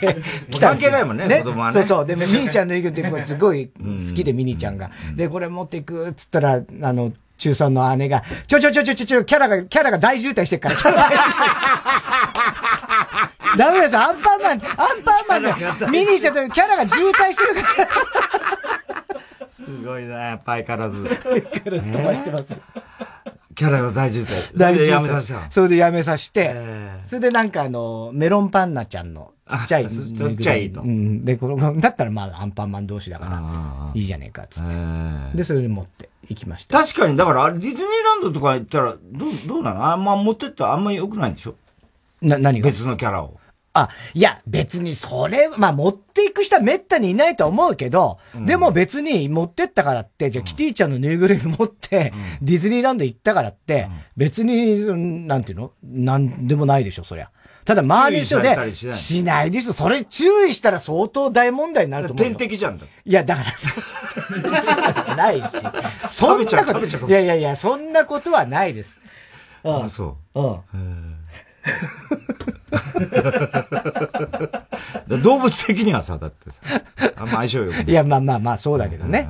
てきたんですよ。関係ないもんね、子供はね。そうそう。で、ミニーちゃんのぬいぐるみってこれすごい好きで、ミニーちゃんが。で、これ持ってく、つったら、中3の姉が、ちょ、キャラが大渋滞してるから、キャラ大渋滞ダメです。アンパンマンのミニーちゃんとキャラが渋滞してるから。すごいな、やっぱ相変わらず。相変わらず飛ばしてます。キャラが大渋滞。大渋滞。それでやめさせて。それでなんかメロンパンナちゃんのちっちゃいと。うん。で、この、だったらまあアンパンマン同士だから、いいじゃねえか、つって。で、それで持って行きました。確かに、だからディズニーランドとか行ったら、どうなの？あんま持ってったらあんま良くないんでしょ？何が？別のキャラを。あ、いや、別にそれ、まあ、持っていく人は滅多にいないと思うけど、うん、でも別に持ってったからって、じゃあキティちゃんのぬいぐるみ持って、うん、ディズニーランド行ったからって、うん、別に、なんていうの？なんでもないでしょ、そりゃ。ただ、周りの人で、しないでしょ、それ注意したら相当大問題になると思う。天敵じゃん。いや、だから、そう、ないし。そんなこと、いやいやいや、そんなことはないです。ああ、そう。うん。動物的にはさ、だってさ、あんま相性よくない。いや、まあ、そうだけどね。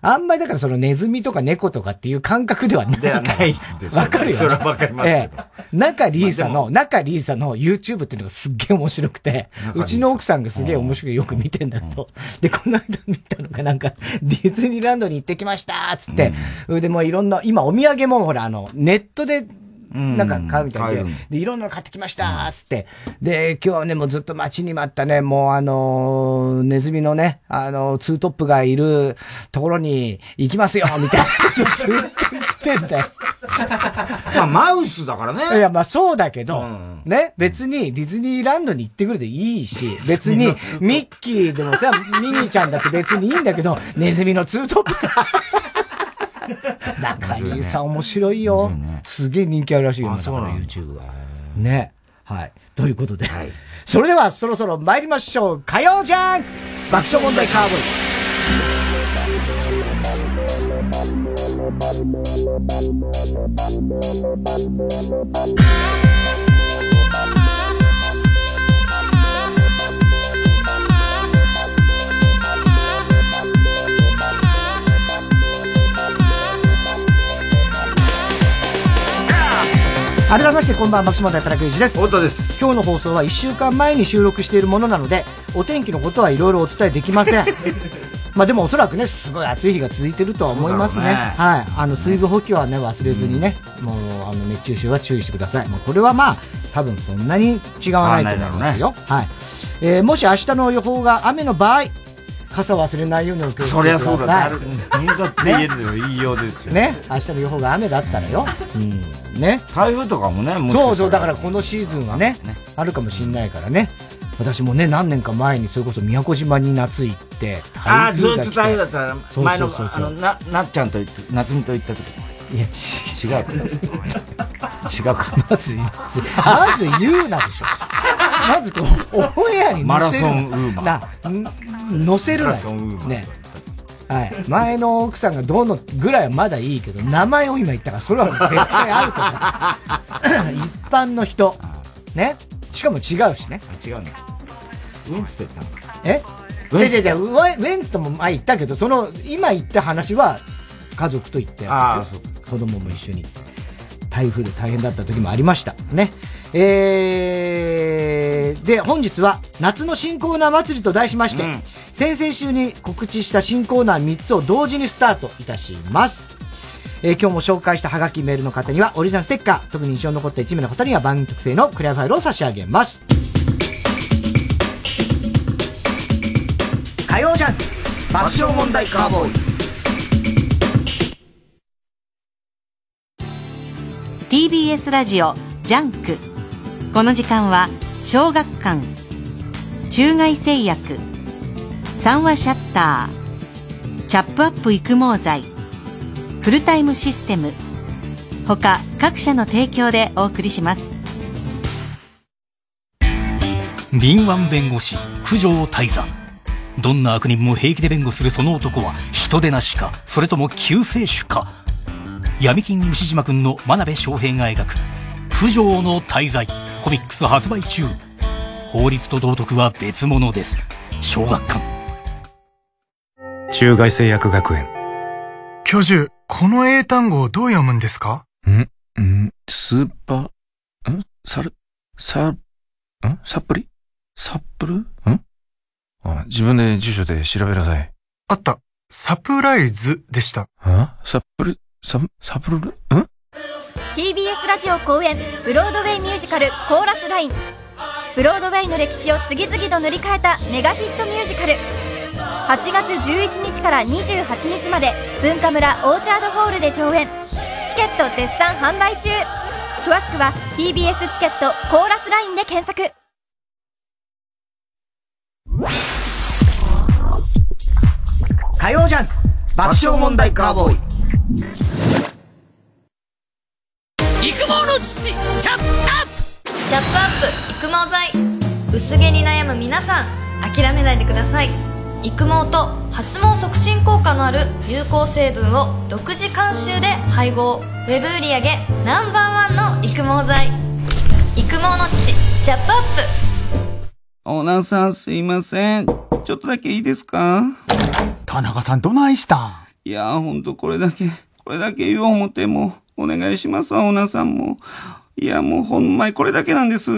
あんまりだからそのネズミとか猫とかっていう感覚ではない。ではないでしょ。わかるよ、ね。それはわかりますけど。中リーサの YouTube っていうのがすっげえ面白くて、うちの奥さんがすげえ面白くよく見てんだけど、で、この間見たのがなんか、ディズニーランドに行ってきましたつって、でもいろんな、今お土産もほらネットで、なんか買うみたいで、いろんなの買ってきましたーつって。で、今日はね、もうずっと待ちに待ったね、もうネズミのね、ツートップがいるところに行きますよみたいな。ずっと言ってんだよ。まあ、マウスだからね。いや、まあそうだけど、ね、別にディズニーランドに行ってくるでいいし、別にミッキーでもさ、ミニーちゃんだって別にいいんだけど、ネズミのツートップが。中井さん面白いよ。すげえ人気あるらしいよ。そうなの YouTube が。ね。はい。ということで。それではそろそろ参りましょう。火曜ジャンク爆笑問題カーボーイ。改めましてこんばんは、松本働く一です。太田です。今日の放送は1週間前に収録しているものなので、お天気のことはいろいろお伝えできません。まあでもおそらくね、すごい暑い日が続いてるとは思います ね。はい、水分補給はね、忘れずにね、もう熱中症は注意してください。もうこれはまあ多分そんなに違わないと思いますよ。はい、もし明日の予報が雨の場合、傘忘れないようにお気をつけください。そりゃそうだ、ね、だって言えるよ、いいようですよね。明日の予報が雨だったらよ、うん、ね、台風とかもね、もしかしたらそうそう、だからこのシーズンはね、あるかもしれないからね。私もね、何年か前にそれこそ宮古島に夏行って、あー、ずっと台風だったら、前のなっちゃんと夏美と行った時、いや違う違うか、まず言うなでしょ。まずこうオンエアにマラソンウーバー乗せるなね。はい、前の奥さんがどうのぐらいはまだいいけど、名前を今言ったから、それは絶対あると思う。一般の人ね、しかも違うしね。違うね。ウェンツと言ったの。え？違うウェンツとも前言ったけど、その今言った話は家族と言ったやつですよ。子供も一緒に。台風で大変だった時もありましたね。で、本日は夏の新コーナー祭りと題しまして、先々週に告知した新コーナー3つを同時にスタートいたします。今日も紹介したハガキメールの方にはオリジナルステッカー、特に印象に残った1名の方には番組特製のクリアファイルを差し上げます。火曜ジャンク爆笑問題カーボーイ、TBS ラジオジャンク。この時間は小学館、中外製薬、三話シャッター、チャップアップ育毛剤、フルタイムシステム他各社の提供でお送りします。敏腕弁護士九条泰山、どんな悪人も平気で弁護するその男は人でなしか、それとも救世主か。闇金牛島くんの真鍋昌平が描く九条の大罪、コミックス発売中。法律と道徳は別物です。小学館、中外製薬学園。教授、この英単語をどう読むんですか？スーパー、サプリサプル、自分で住所で調べなさい。あった、サプライズでした。サプルル TBS ラジオ公演、ブロードウェイミュージカルコーラスライン。ブロードウェイの歴史を次々と塗り替えたメガヒットミュージカル。8月11日から28日まで文化村オーチャードホールで上演。チケット絶賛販売中。詳しくは TBS チケットコーラスラインで検索。火曜ジャンク爆笑問題カーボーイ。育毛の父、チャップアップ、チャップアップ育毛剤。薄毛に悩む皆さん、諦めないでください。育毛と発毛促進効果のある有効成分を独自監修で配合。ウェブ売り上げNo.1の育毛剤、育毛の父、チャップアップ。オーナーさん、すいません、ちょっとだけいいですか？田中さん、どないしたん？いやー、ほんとこれだけ言おう思ても、お願いしますわ、オーナーさんも。いや、もうほんまにこれだけなんです。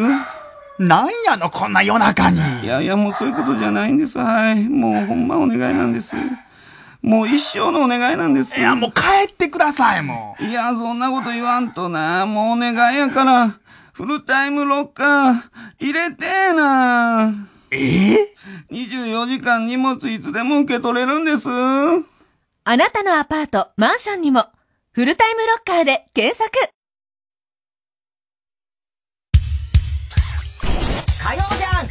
なんやの、こんな夜中に。いや、もうそういうことじゃないんです。はい。もうほんまお願いなんです。もう一生のお願いなんです。いや、もう帰ってください、もう。いや、そんなこと言わんとな。もうお願いやから、フルタイムロッカー、入れてーなー。24時間荷物いつでも受け取れるんです。あなたのアパート、マンションにもフルタイムロッカーで検索。火曜じゃ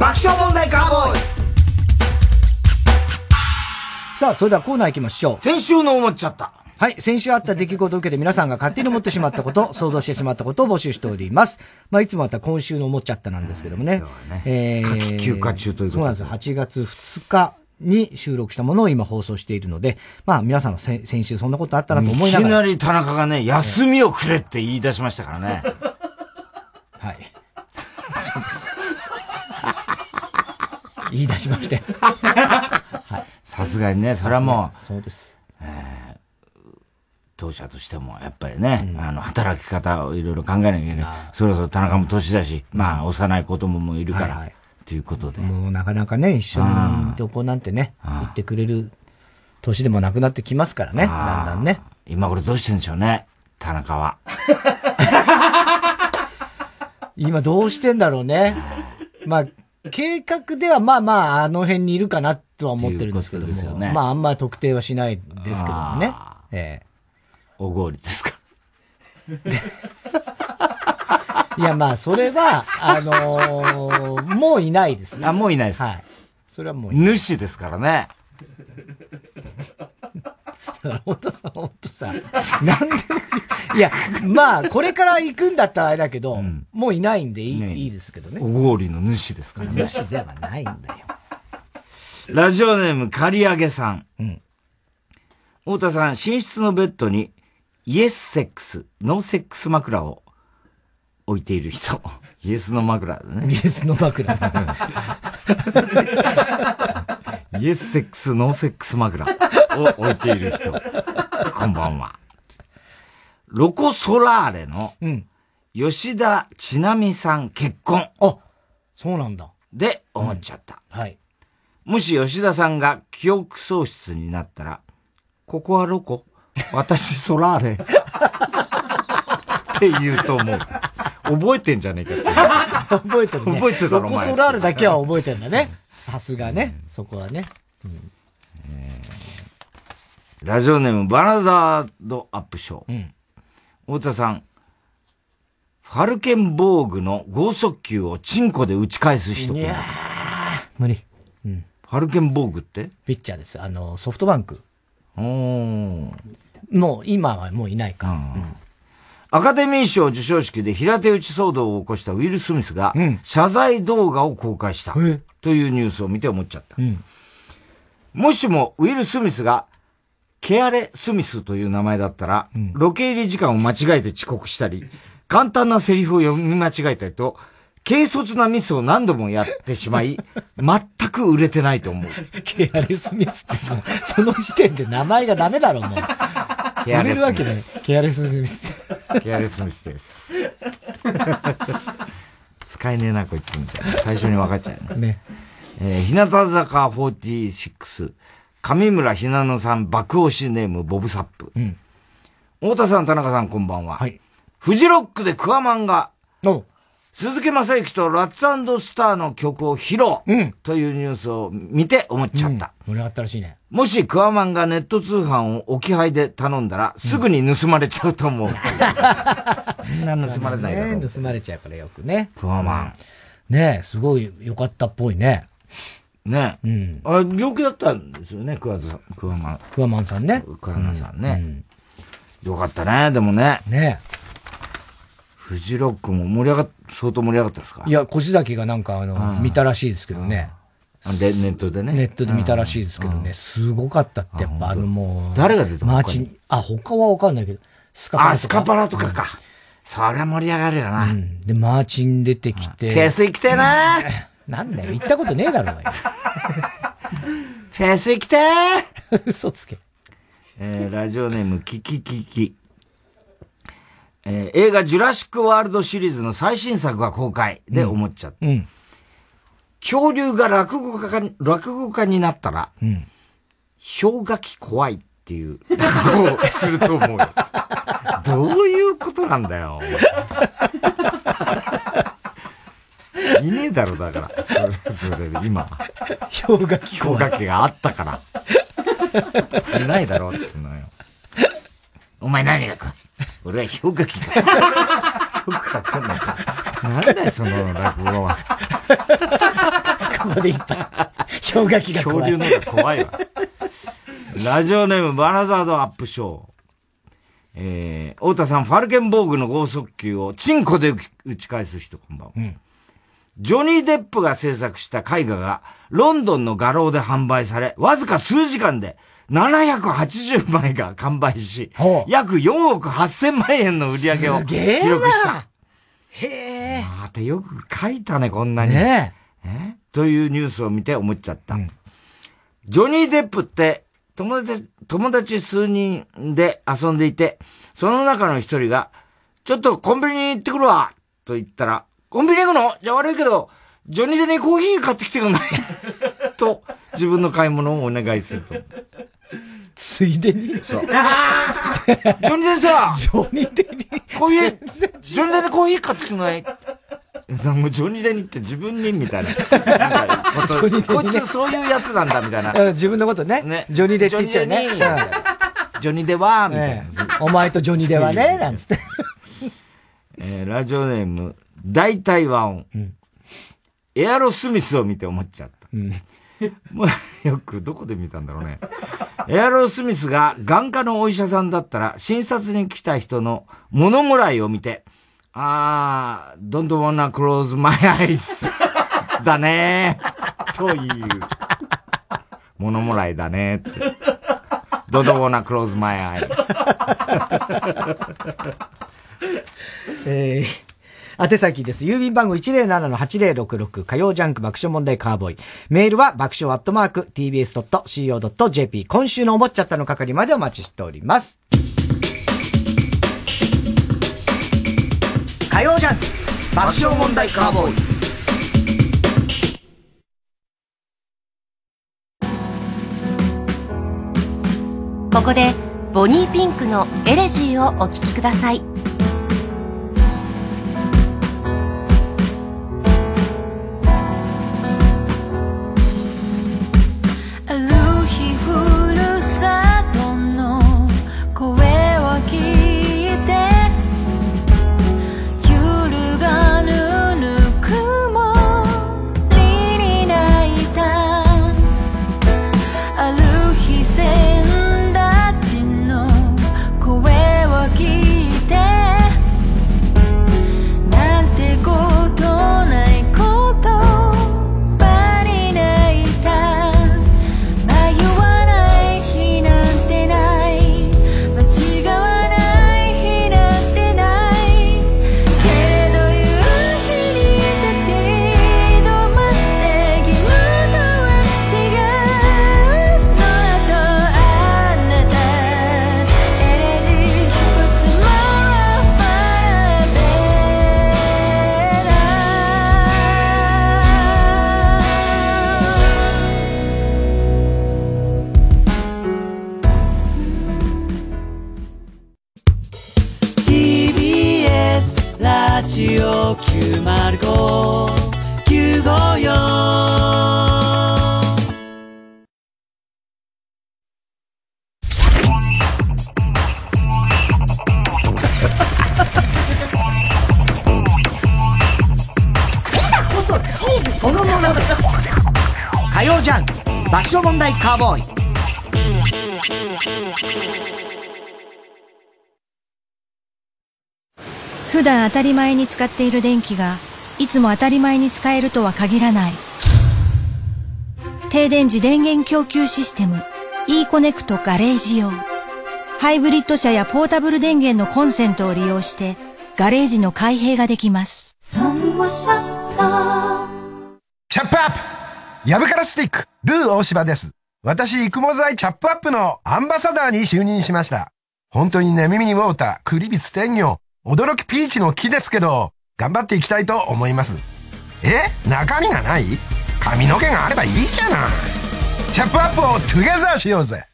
ん爆笑問題カーボーイ。さあ、それではコーナー行きましょう。先週の思っちゃった。はい、先週あった出来事を受けて皆さんが勝手に思ってしまったこと、想像してしまったことを募集しております。まあ、いつもあった今週の思っちゃったなんですけどもね。夏季休暇中ということで。そうなんです。8月2日。に収録したものを今放送しているので、まあ皆さんは先週そんなことあったなと思いながら。いきなり田中がね、休みをくれって言い出しましたからね。はい。そうです。言い出しまして。はい。さすがにね、それはもう。そうです。当社としてもやっぱりね、働き方をいろいろ考えなきゃいけない。そろそろ田中も年だし、まあ幼い子供もいるから、はい、ということで、もうなかなかね一緒に旅行なんてね行ってくれる年でもなくなってきますからね、だんだんね。今これどうしてんでしょうね、田中は。今どうしてんだろうね。まあ計画ではまあまああの辺にいるかなとは思ってるんですけども、ね、まああんまり特定はしないですけどもね。おごりですか。いやまあそれはもういないですね。あ、もういないですか。はい。それはもういない。主ですからね。本当さ、なんで、いや、まあ、これから行くんだったらあれだけど、もういないんでいいですけどね。おごおりの主ですからね。主ではないんだよ。ラジオネーム、刈り上げさん。太田さん、寝室のベッドに、イエスセックス、ノーセックス枕を置いている人。イエスの枕だね。イエスの枕だね。イエスセックス、ノーセックス枕を置いている人。こんばんは。ロコ・ソラーレの、吉田ちなみさん結婚。あ、そうなんだ。で、思っちゃった。はい。もし吉田さんが記憶喪失になったら、ここはロコ、私ソラーレ。って言うと思う。覚えてんじゃねえかって。覚えてるね。覚えてるだろ、お前。ロコ・ソラーレだけは覚えてんだね。さすがね、そこはね。ラジオネーム、バナザードアップショー。太田さん、ファルケンボーグの剛速球をチンコで打ち返す人。いや無理。ファルケンボーグってピッチャーです。ソフトバンク。もう、今はもういないか。アカデミー賞受賞式で平手打ち騒動を起こしたウィル・スミスが、謝罪動画を公開したというニュースを見て思っちゃった。もしもウィル・スミスがケアレ・スミスという名前だったら、ロケ入り時間を間違えて遅刻したり、簡単なセリフを読み間違えたりと、軽率なミスを何度もやってしまい、全く売れてないと思う。ケアレスミスって、その時点で名前がダメだろ、もう。ケアレスミス。ケアレスミス。ケアレスミスです。使えねえな、こいつ、みたいな。最初に分かっちゃうね。ね。日向坂46、上村ひなのさん爆推しネーム、ボブサップ。太田さん、田中さん、こんばんは。はい。フジロックでクワマンが、鈴木雅之とラッツ&スターの曲を披露、というニュースを見て思っちゃった。盛り上がったらしいね。もしクワマンがネット通販を置き配で頼んだら、すぐに盗まれちゃうと思う。盗まれないだろう。盗まれちゃうからよくね。クワマン。ねえ、すごい良かったっぽいね。ねえ。あれ、病気だったんですよね、クワマン。クワマンさんね。クワマンさんね。よかったね、でもね。ねえ。フジロックも相当盛り上がったですか？いや、越崎がなんか見たらしいですけどね。で、ネットでね。ネットで見たらしいですけどね。すごかったって、やっぱもう。誰が出たの？街に。あ、他はわかんないけど。スカパラとか。あ、スカパラとかか。そりゃ盛り上がるよな。で、マーチン出てきて。フェス行きてぇなぁ。なんだよ、行ったことねえだろ、お前。フェス行きてぇ。嘘つけ。ラジオネーム、キキキキ。映画ジュラシックワールドシリーズの最新作が公開で思っちゃった。恐竜が落語家になったら、氷河期怖いっていう落語をすると思うよ。どういうことなんだよ。いねえだろ、だから。それで今。氷河期があったから。いないだろ、って言うのよ。お前何が怖い？俺は氷河期だ。よくわかんない。なんだよ、その落語は。ここでいっぱい。氷河期が怖い。恐竜の方が怖いわ。ラジオネーム、バナザードアップショー。太田さん、ファルケンボーグの剛速球をチンコで打ち返す人、こんばんは。ジョニー・デップが制作した絵画が、ロンドンの画廊で販売され、わずか数時間で、780枚が完売し、約4億8000万円の売り上げを記録した。へぇー。またよく書いたね、こんなに。ねえ。というニュースを見て思っちゃった。ジョニー・デップって友達数人で遊んでいて、その中の一人が、ちょっとコンビニに行ってくるわと言ったら、コンビニ行くの？じゃあ悪いけど、ジョニデにコーヒー買ってきてくんないと、自分の買い物をお願いすると。ついでにそう。ジョニデさ、ジョニデにコーヒー、ジョニデにコーヒー買ってきてくんない？もうジョニデニって自分にみたいな。こいつそういうやつなんだみたいな。自分のことね。ジョニデって言っちゃうね。ジョニデは、みたいな。お前とジョニデはね、なんつって。ラジオネーム、大体和音。エアロスミスを見て思っちゃった。もうよくどこで見たんだろうね。エアロスミスが眼科のお医者さんだったら、診察に来た人の物もらいを見て、あー、don't wanna close my eyes だねーという物もらいだねーって don't wanna close my eyes 宛先です。郵便番号 107-8066 火曜ジャンク爆笑問題カーボーイ。メールは爆笑@tbs.co.jp。 今週の思っちゃったの係までお待ちしております。火曜ジャンク爆笑問題カーボーイ。ここでボニーピンクのエレジーをお聴きください。普段当たり前に使っている電気がいつも当たり前に使えるとは限らない。停電時電源供給システム e コネクトガレージ用。ハイブリッド車やポータブル電源のコンセントを利用してガレージの開閉ができます。サンマシャッターチャップアップヤブカラスティックルー大柴です。私、育毛剤チャップアップのアンバサダーに就任しました。本当にね、耳にウォーター、クリビス天魚、驚きピーチの木ですけど、頑張っていきたいと思います。中身がない？髪の毛があればいいじゃない。チャップアップをトゥゲザーしようぜ。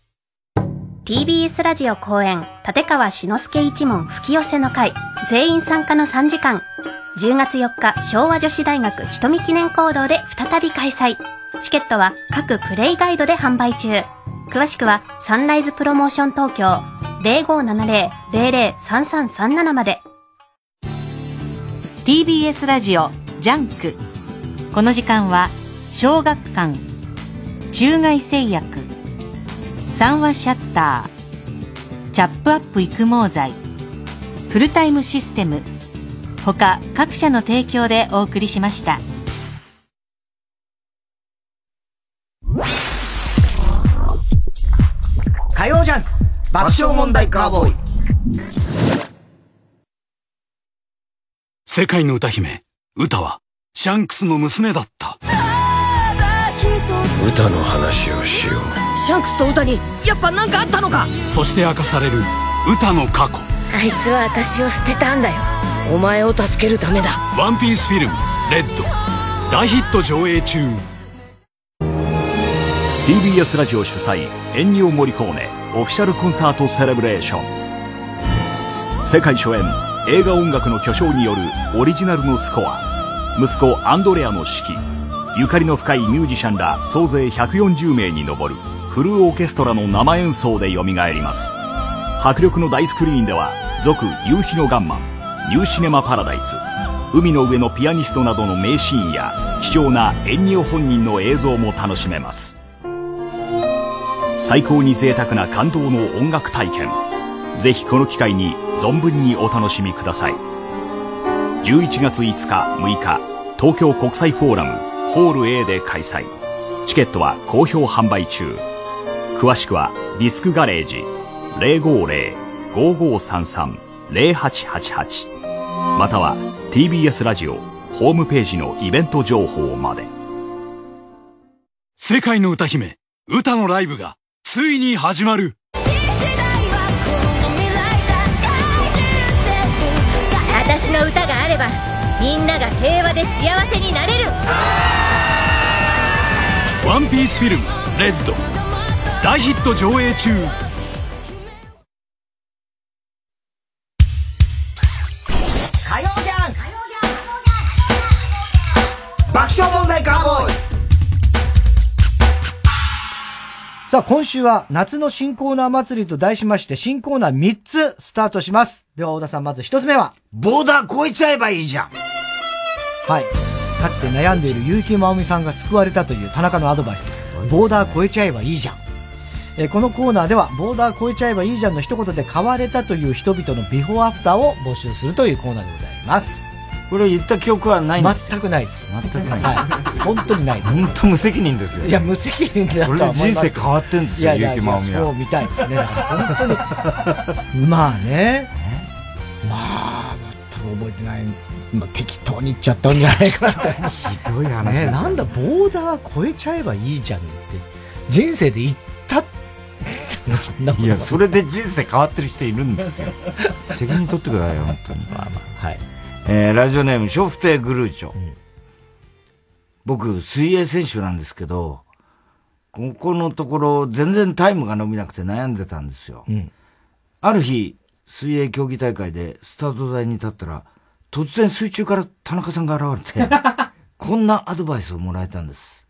TBS ラジオ公演、立川志の輔一門吹き寄せの会、全員参加の3時間。10月4日、昭和女子大学瞳記念講堂で再び開催。チケットは各プレイガイドで販売中。詳しくはサンライズプロモーション東京 0570-003337 まで。 TBS ラジオジャンク。この時間は小学館、中外製薬、三和シャッター、チャップアップ育毛剤、フルタイムシステム他各社の提供でお送りしました。火曜ジャンク爆笑問題カーボーイ。世界の歌姫、歌はシャンクスの娘だった。ただ一つ歌の話をしよう。シャンクスと歌にやっぱ何かあったのか。そして明かされる歌の過去。あいつは私を捨てたんだよ。お前を助けるためだ。ワンピースフィルムレッド大ヒット上映中。 TBS ラジオ主催エンニオ・モリコーネオフィシャルコンサートセレブレーション。世界初演映画音楽の巨匠によるオリジナルのスコア、息子アンドレアの指揮、ゆかりの深いミュージシャンら総勢140名に上るフルオーケストラの生演奏でよみがえります。迫力の大スクリーンでは続夕日のガンマン、ニューシネマパラダイス、海の上のピアニストなどの名シーンや貴重なエンニオ本人の映像も楽しめます。最高に贅沢な感動の音楽体験、ぜひこの機会に存分にお楽しみください。11月5日6日東京国際フォーラムホール A で開催。チケットは好評販売中。詳しくはディスクガレージ 050-5533-0888 または TBS ラジオホームページのイベント情報まで。世界の歌姫歌のライブがついに始まる。私の歌があればみんなが平和で幸せになれる。ワンピースフィルムレッド大ヒット上映中。さあ今週は夏の新コーナー祭りと題しまして新コーナー3つスタートします。では小田さん、まず1つ目はボーダー越えちゃえばいいじゃん。はい、かつて悩んでいる結城まおみさんが救われたという田中のアドバイス、ボーダー越えちゃえばいいじゃん。このコーナーではボーダー越えちゃえばいいじゃんの一言で変われたという人々のビフォーアフターを募集するというコーナーでございます。これを言った記憶はないんです。全くないです。全くない。はい。本当にないです。本当無責任ですよ、ね。いや、無責任だとは思います。それで人生変わってんですよ、結城まおみは。そうみたいですね。本当に。まあね。まあ、全く覚えてない。まあ、適当に言っちゃったんじゃないかな。ひどい話ね。なんだ、ボーダー越えちゃえばいいじゃんって。人生で言ったって。いや、それで人生変わってる人いるんですよ。責任取ってくださいよ、本当に。まあまあ。はい。ラジオネーム、笑福亭グルーチョ。僕、水泳選手なんですけど、ここのところ、全然タイムが伸びなくて悩んでたんですよ。ある日、水泳競技大会でスタート台に立ったら、突然水中から田中さんが現れて、こんなアドバイスをもらえたんです。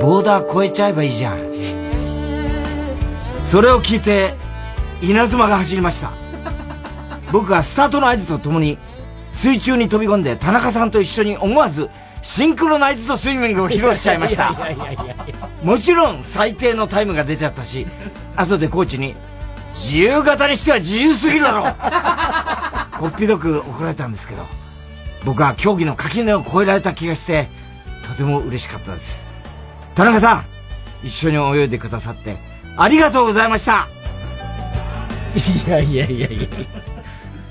ボーダー越えちゃえばいいじゃん。それを聞いて、稲妻が走りました。僕はスタートの合図とともに水中に飛び込んで田中さんと一緒に思わずシンクロナイズドスイミングを披露しちゃいました。もちろん最低のタイムが出ちゃったし、後でコーチに自由形にしては自由すぎるだろうこっぴどく怒られたんですけど、僕は競技の垣根を越えられた気がしてとても嬉しかったです。田中さん、一緒に泳いでくださってありがとうございました。いやいやいやいや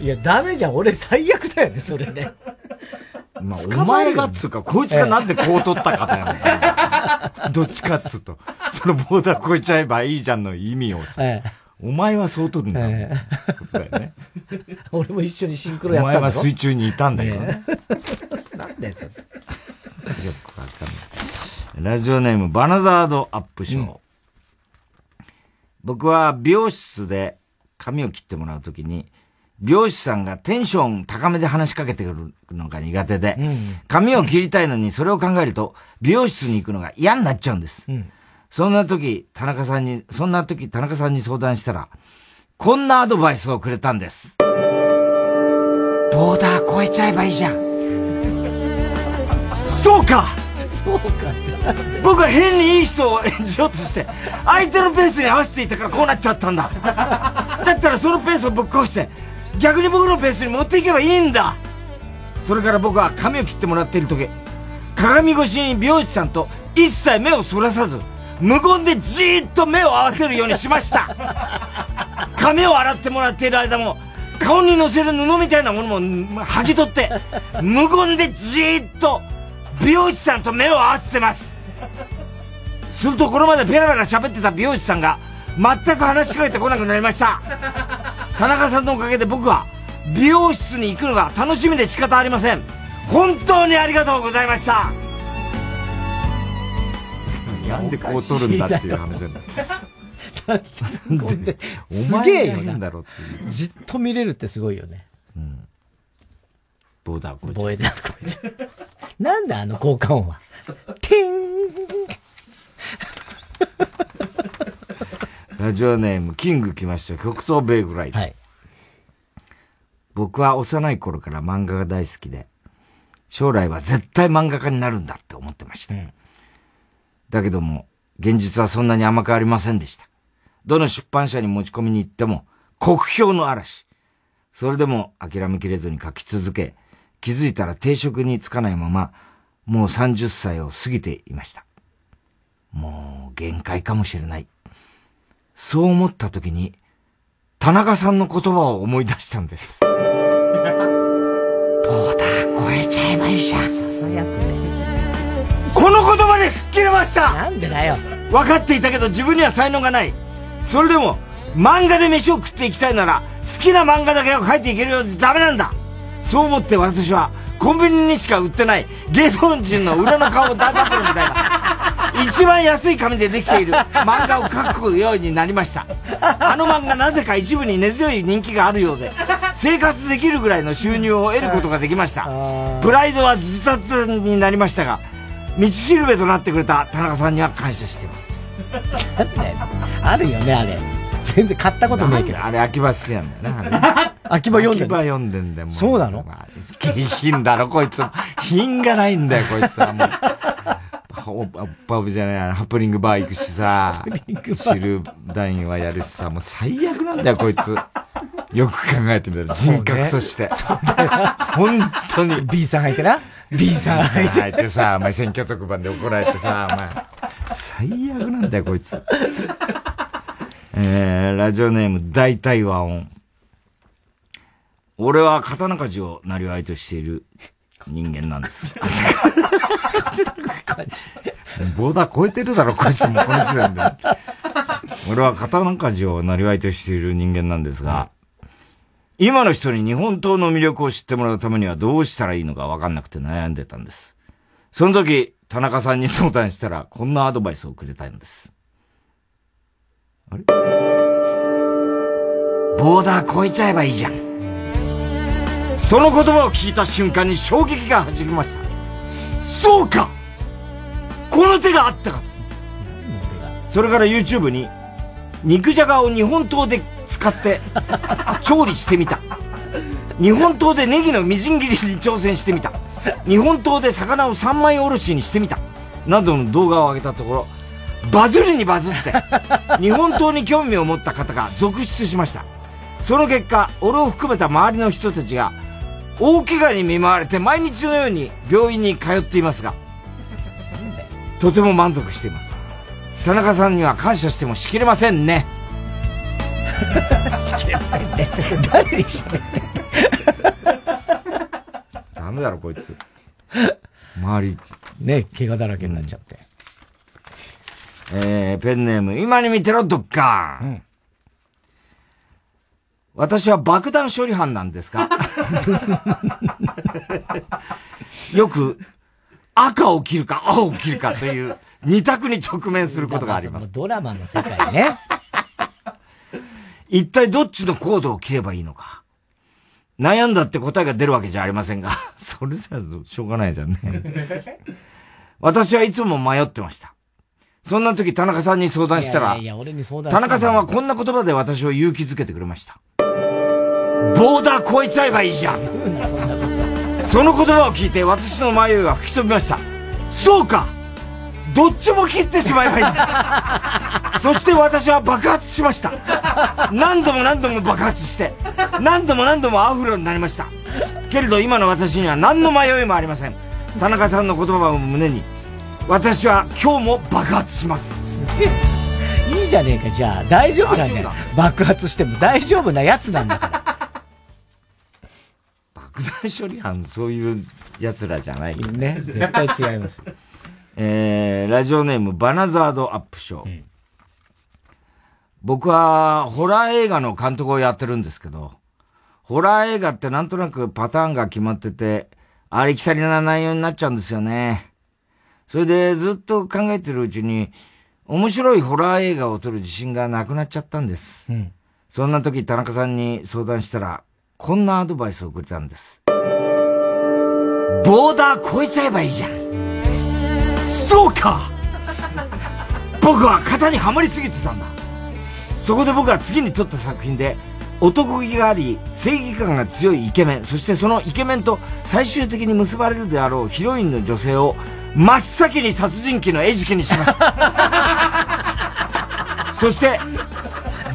いや、ダメじゃん。俺最悪だよね、それね。まあ、お前がっつうか、こいつがなんでこう取ったかだよね。どっちかっつうと。そのボーダー越えちゃえばいいじゃんの意味をさ、お前はそう取るんだよ。そうだよね。俺も一緒にシンクロやったんだよ。お前は水中にいたんだよ。なんだよ、それ。よくわかんない。ラジオネーム、バナザードアップショー。僕は美容室で髪を切ってもらうときに、美容師さんがテンション高めで話しかけてくるのが苦手で、髪を切りたいのにそれを考えると、美容室に行くのが嫌になっちゃうんです。そんな時田中さんに相談したら、こんなアドバイスをくれたんです。ボーダー越えちゃえばいいじゃん。そうか！そうかってなんで。僕は変にいい人を演じようとして、相手のペースに合わせていたからこうなっちゃったんだ。だったらそのペースをぶっ壊して、逆に僕のペースに持っていけばいいんだ。それから僕は髪を切ってもらっている時、鏡越しに美容師さんと一切目をそらさず、無言でじーっと目を合わせるようにしました。髪を洗ってもらっている間も、顔にのせる布みたいなものも剥ぎ取って、無言でじーっと美容師さんと目を合わせてます。するとこれまでペラペラ喋ってた美容師さんが全く話しかけてこなくなりました。田中さんのおかげで僕は美容室に行くのが楽しみで仕方ありません。本当にありがとうございました。なんでこう取るんだっていう話なんだ。すげえよな。じっと見れるってすごいよね。うん。ボダコイ。ボダコイちゃん。なんだあの効果音は。ティン。ラジオネームキング来ました。極東ベイグライト。はい。僕は幼い頃から漫画が大好きで、将来は絶対漫画家になるんだって思ってました。うん、だけども、現実はそんなに甘くありませんでした。どの出版社に持ち込みに行っても、酷評の嵐。それでも諦めきれずに書き続け、気づいたら定職につかないまま、もう30歳を過ぎていました。もう限界かもしれない。そう思った時に、田中さんの言葉を思い出したんです。ボーダー越えちゃえばいいじゃん。ささやくね。この言葉で吹っ切れました。なんでだよ。分かっていたけど自分には才能がない。それでも漫画で飯を食っていきたいなら好きな漫画だけを描いていけるようじゃダメなんだ。そう思って私はコンビニにしか売ってない芸能人の裏の顔を大暴露みたいな一番安い紙でできている漫画を描くようになりました。あの漫画なぜか一部に根強い人気があるようで生活できるぐらいの収入を得ることができました。プライドは自殺になりましたが道しるべとなってくれた田中さんには感謝してます。あるよねあれ。全然買ったことないけどあれ秋葉好きなんだよね。あれ秋葉読んでる。秋葉読んでんだよ。そうなの。下品だろこいつ。品がないんだよこいつは。もうパブじゃないハプニングバー行くしさシルダインはやるしさもう最悪なんだよこいつ。よく考えてみたら人格として本当に B さん入ってなB さん入ってさ、お前選挙特番で怒られてさ、お前、最悪なんだよ、こいつ。ラジオネーム、大体和音。俺は刀鍛冶をなりわいとしている人間なんです。ボーダー超えてるだろ、こいつもこの時代で。俺は刀鍛冶をなりわいとしている人間なんですが、今の人に日本刀の魅力を知ってもらうためにはどうしたらいいのか分かんなくて悩んでたんです。その時、田中さんに相談したらこんなアドバイスをくれたんです。あれ？ボーダー越えちゃえばいいじゃん。その言葉を聞いた瞬間に衝撃が走りました。そうか！この手があったか！それから YouTube に肉じゃがを日本刀で使って調理してみた。日本刀でネギのみじん切りに挑戦してみた。日本刀で魚を三枚おろしにしてみたなどの動画を上げたところバズりにバズって日本刀に興味を持った方が続出しました。その結果俺を含めた周りの人たちが大怪我に見舞われて毎日のように病院に通っていますがとても満足しています。田中さんには感謝してもしきれませんね。しきれませんね。誰にしゃべってんの。ダメだろこいつ。周りね怪我だらけになっちゃって、ペンネーム今に見てろドッカーン、うん、私は爆弾処理班なんですか。よく赤を切るか青を切るかという二択に直面することがあります。ドラマの世界ね。一体どっちのコードを切ればいいのか。悩んだって答えが出るわけじゃありませんが、それじゃしょうがないじゃんね。私はいつも迷ってました。そんな時田中さんに相談したら、田中さんはこんな言葉で私を勇気づけてくれました。ボーダー越えちゃえばいいじゃん。その言葉を聞いて私の迷いは吹き飛びました。そうか！どっちも切ってしまえばいい。そして私は爆発しました。何度も何度も爆発して、何度も何度もアフロになりました。けれど今の私には何の迷いもありません。田中さんの言葉を胸に、私は今日も爆発します。すげえ。いいじゃねえか、じゃあ。大丈夫なんじゃない？爆発しても大丈夫なやつなんだから。爆弾処理班、そういうやつらじゃないよね。絶対違います。ラジオネームバナザードアップショー、うん、僕はホラー映画の監督をやってるんですけど、ホラー映画ってなんとなくパターンが決まってて、ありきたりな内容になっちゃうんですよね。それでずっと考えてるうちに面白いホラー映画を撮る自信がなくなっちゃったんです、うん、そんな時田中さんに相談したらこんなアドバイスをくれたんです。ボーダー越えちゃえばいいじゃん。そうか、僕は型にはまりすぎてたんだ。そこで僕は次に撮った作品で男気があり正義感が強いイケメン、そしてそのイケメンと最終的に結ばれるであろうヒロインの女性を真っ先に殺人鬼の餌食にしましたそして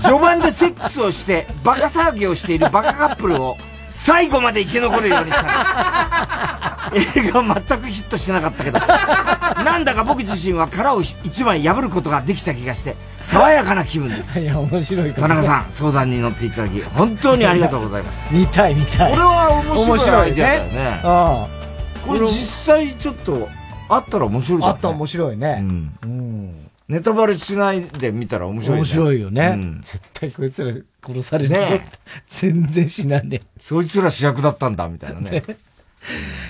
序盤でセックスをしてバカ騒ぎをしているバカカップルを最後まで生き残るようにした映画全くヒットしなかったけどなんだか僕自身は殻を一枚破ることができた気がして爽やかな気分です。いや面白い。田中さん相談に乗っていただき本当にありがとうございます。見たい見たい。これは面白いアイデアだよ ね。ああ、これ実際ちょっとあったら面白いだ、ね、あったら面白いね、うんうん、ネタバレしないで見たら面白いね。面白いよね、うん、絶対こいつら殺されるね全然死なんでそいつら主役だったんだみたいな ね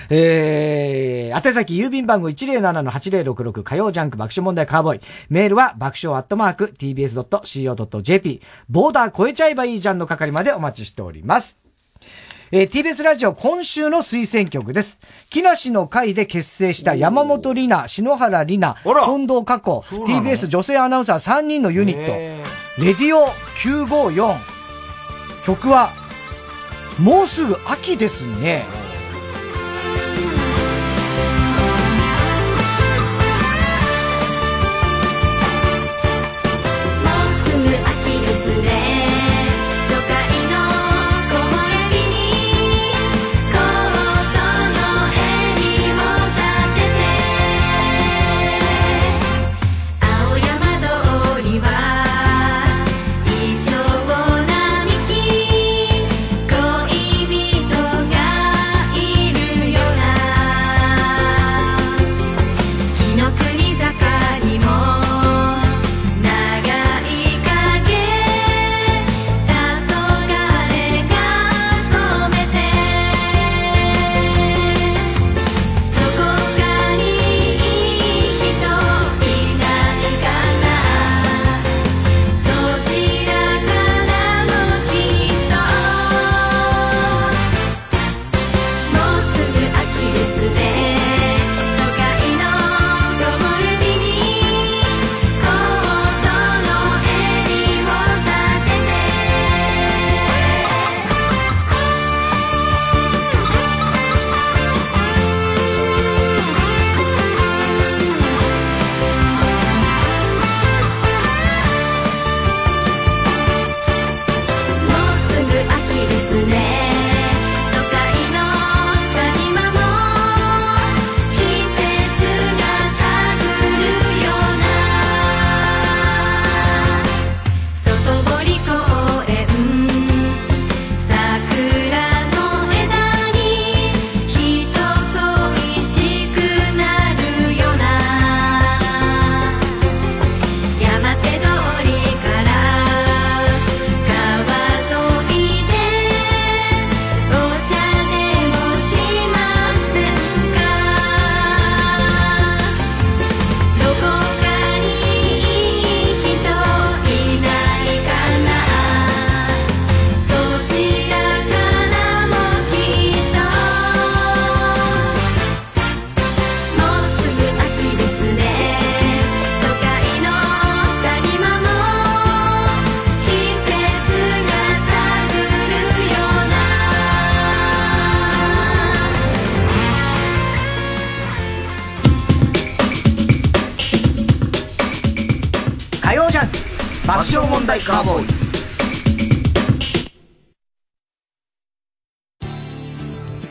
宛先郵便番号 107-8066 火曜ジャンク爆笑問題カーボーイ、メールは爆笑@tbs.co.jp、 ボーダー越えちゃえばいいじゃんの係までお待ちしております。TBS ラジオ今週の推薦曲です。木梨の会で結成した山本里奈、篠原里奈、近藤佳子、 TBS 女性アナウンサー3人のユニット、レディオ954、曲はもうすぐ秋ですね。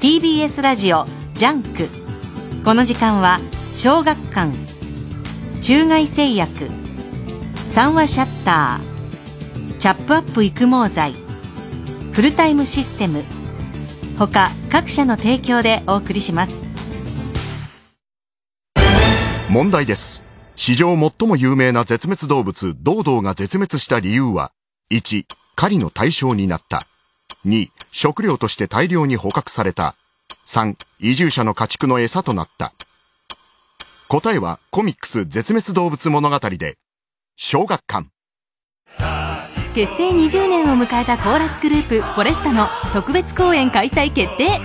TBS ラジオジャンク、この時間は小学館、中外製薬、三話シャッター、チャップアップ育毛剤、フルタイムシステム他各社の提供でお送りします。問題です。史上最も有名な絶滅動物、ドードーが絶滅した理由は、1、狩りの対象になった。2、食料として大量に捕獲された。3、移住者の家畜の餌となった。答えはコミックス絶滅動物物語で、小学館。結成20年を迎えたコーラスグループ、フォレスタの特別公演開催決定。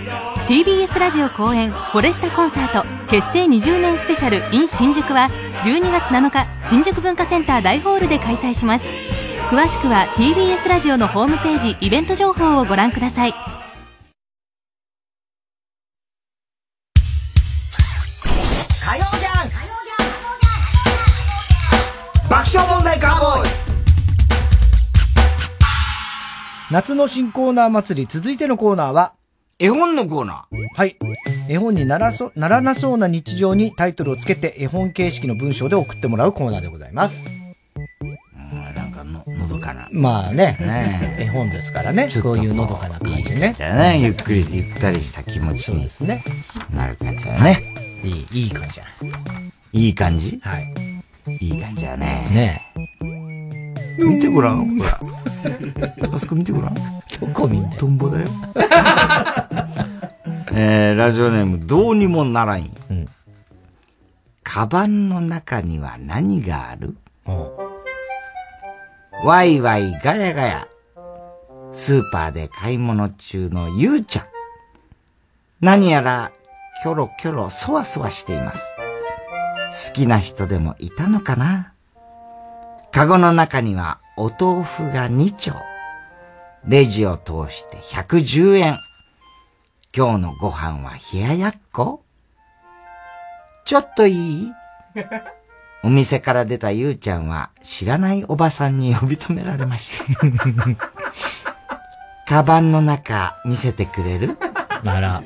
TBS ラジオ公演フォレスタコンサート結成20年スペシャル in 新宿は12月7日新宿文化センター大ホールで開催します。詳しくは TBS ラジオのホームページイベント情報をご覧ください。火曜じゃん爆笑問題カーボーイ。夏の新コーナー祭り、続いてのコーナーは絵本のコーナー。はい。絵本にならなそうな日常にタイトルをつけて絵本形式の文章で送ってもらうコーナーでございます。なんかのどかな。まあね、絵本ですからね、そういうのどかな感じね。じゃないゆっくりゆったりした気持ちになる感じだね。いい感じじゃない。いい感じ？はい。いい感じだね。ねえ。見てごらん、ほら。あそこ見てごらん。どこ見んだよ。トンボだよ。ラジオネーム、どうにもならん。うん。カバンの中には何がある？ワイワイガヤガヤ。スーパーで買い物中のゆうちゃん。何やら、キョロキョロそわそわしています。好きな人でもいたのかな。カゴの中にはお豆腐が2丁。レジを通して110円。今日のご飯は冷ややっこ。ちょっといい？お店から出たゆうちゃんは知らないおばさんに呼び止められました。カバンの中見せてくれる？なら。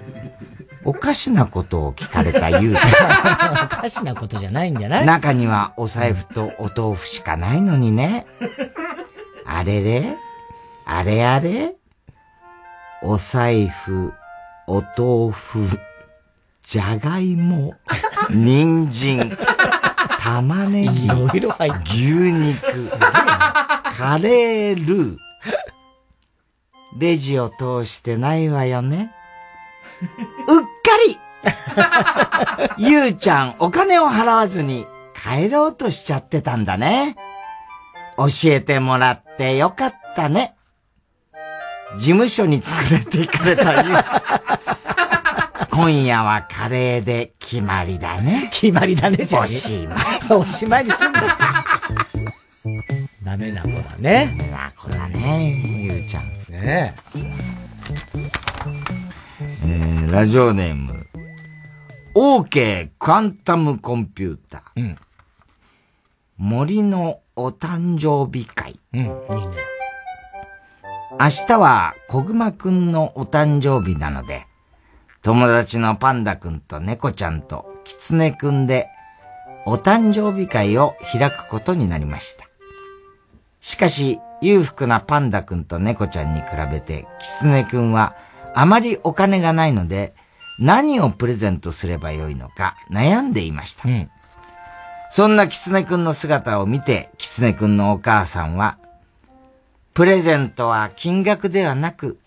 おかしなことを聞かれたゆうちゃん。おかしなことじゃないんじゃない？中にはお財布とお豆腐しかないのにね。あれれ？あれあれ？お財布、お豆腐、じゃがいも、人参、玉ねぎ、牛肉、カレールー。レジを通してないわよね。うっかりゆうちゃんお金を払わずに帰ろうとしちゃってたんだね。教えてもらってよかったね。事務所に連れて行かれたゆう今夜はカレーで決まりだね。決まりだねじゃん。おしまい。おしまいにすんだ。ダメな子だね。ダメな子だね、ゆうちゃん。ねえ。ラジオネーム OK クアンタムコンピューター、うん、森のお誕生日会、うん、いいね。明日は小熊くんのお誕生日なので友達のパンダくんと猫ちゃんとキツネくんでお誕生日会を開くことになりました。しかし裕福なパンダくんと猫ちゃんに比べてキツネくんはあまりお金がないので、何をプレゼントすればよいのか悩んでいました。うん、そんなキツネくんの姿を見て、キツネくんのお母さんは、プレゼントは金額ではなく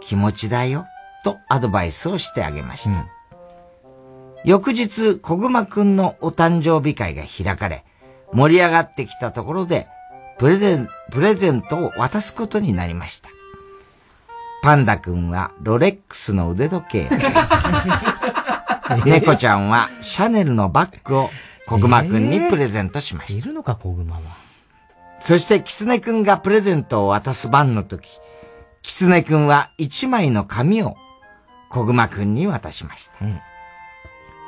気持ちだよ、とアドバイスをしてあげました。うん、翌日、小熊くんのお誕生日会が開かれ、盛り上がってきたところで、プレゼントを渡すことになりました。パンダくんはロレックスの腕時計。猫ちゃんはシャネルのバッグを小熊くんにプレゼントしました。いるのか小熊は。そしてキツネくんがプレゼントを渡す番の時、キツネくんは一枚の紙を小熊くんに渡しました。うん、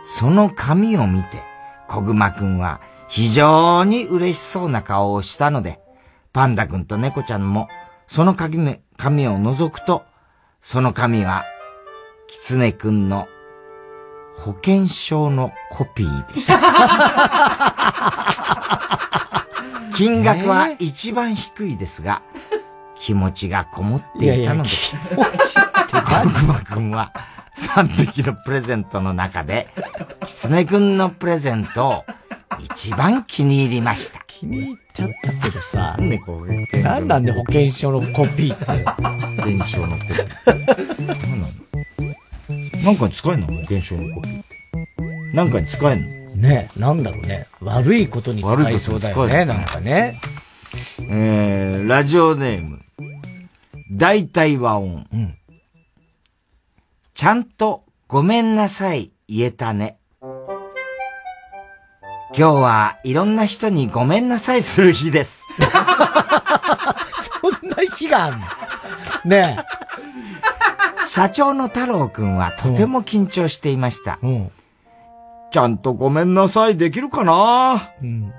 その紙を見て小熊くんは非常に嬉しそうな顔をしたので、パンダくんと猫ちゃんもその紙を覗くと、その紙は、キツネくんの保険証のコピーでした。金額は一番低いですが、気持ちがこもっていたので、小熊くんは3匹のプレゼントの中で、キツネくんのプレゼントを一番気に入りました。気に入っちゃったけどさ、なんでこう、なんなんで保険証のコピーって。保険証のコピー。なんなの？なんかに使えんの？保険証のコピーって。なんかに使えんの？ねえ、なんだろうね。悪いことに使いそうだよね、なんかね。ラジオネーム。大体和音。うん。ちゃんとごめんなさい言えたね。今日はいろんな人にごめんなさいする日です。そんな日があるの？ねえ。社長の太郎くんはとても緊張していました。うん、ちゃんとごめんなさいできるかな、うん、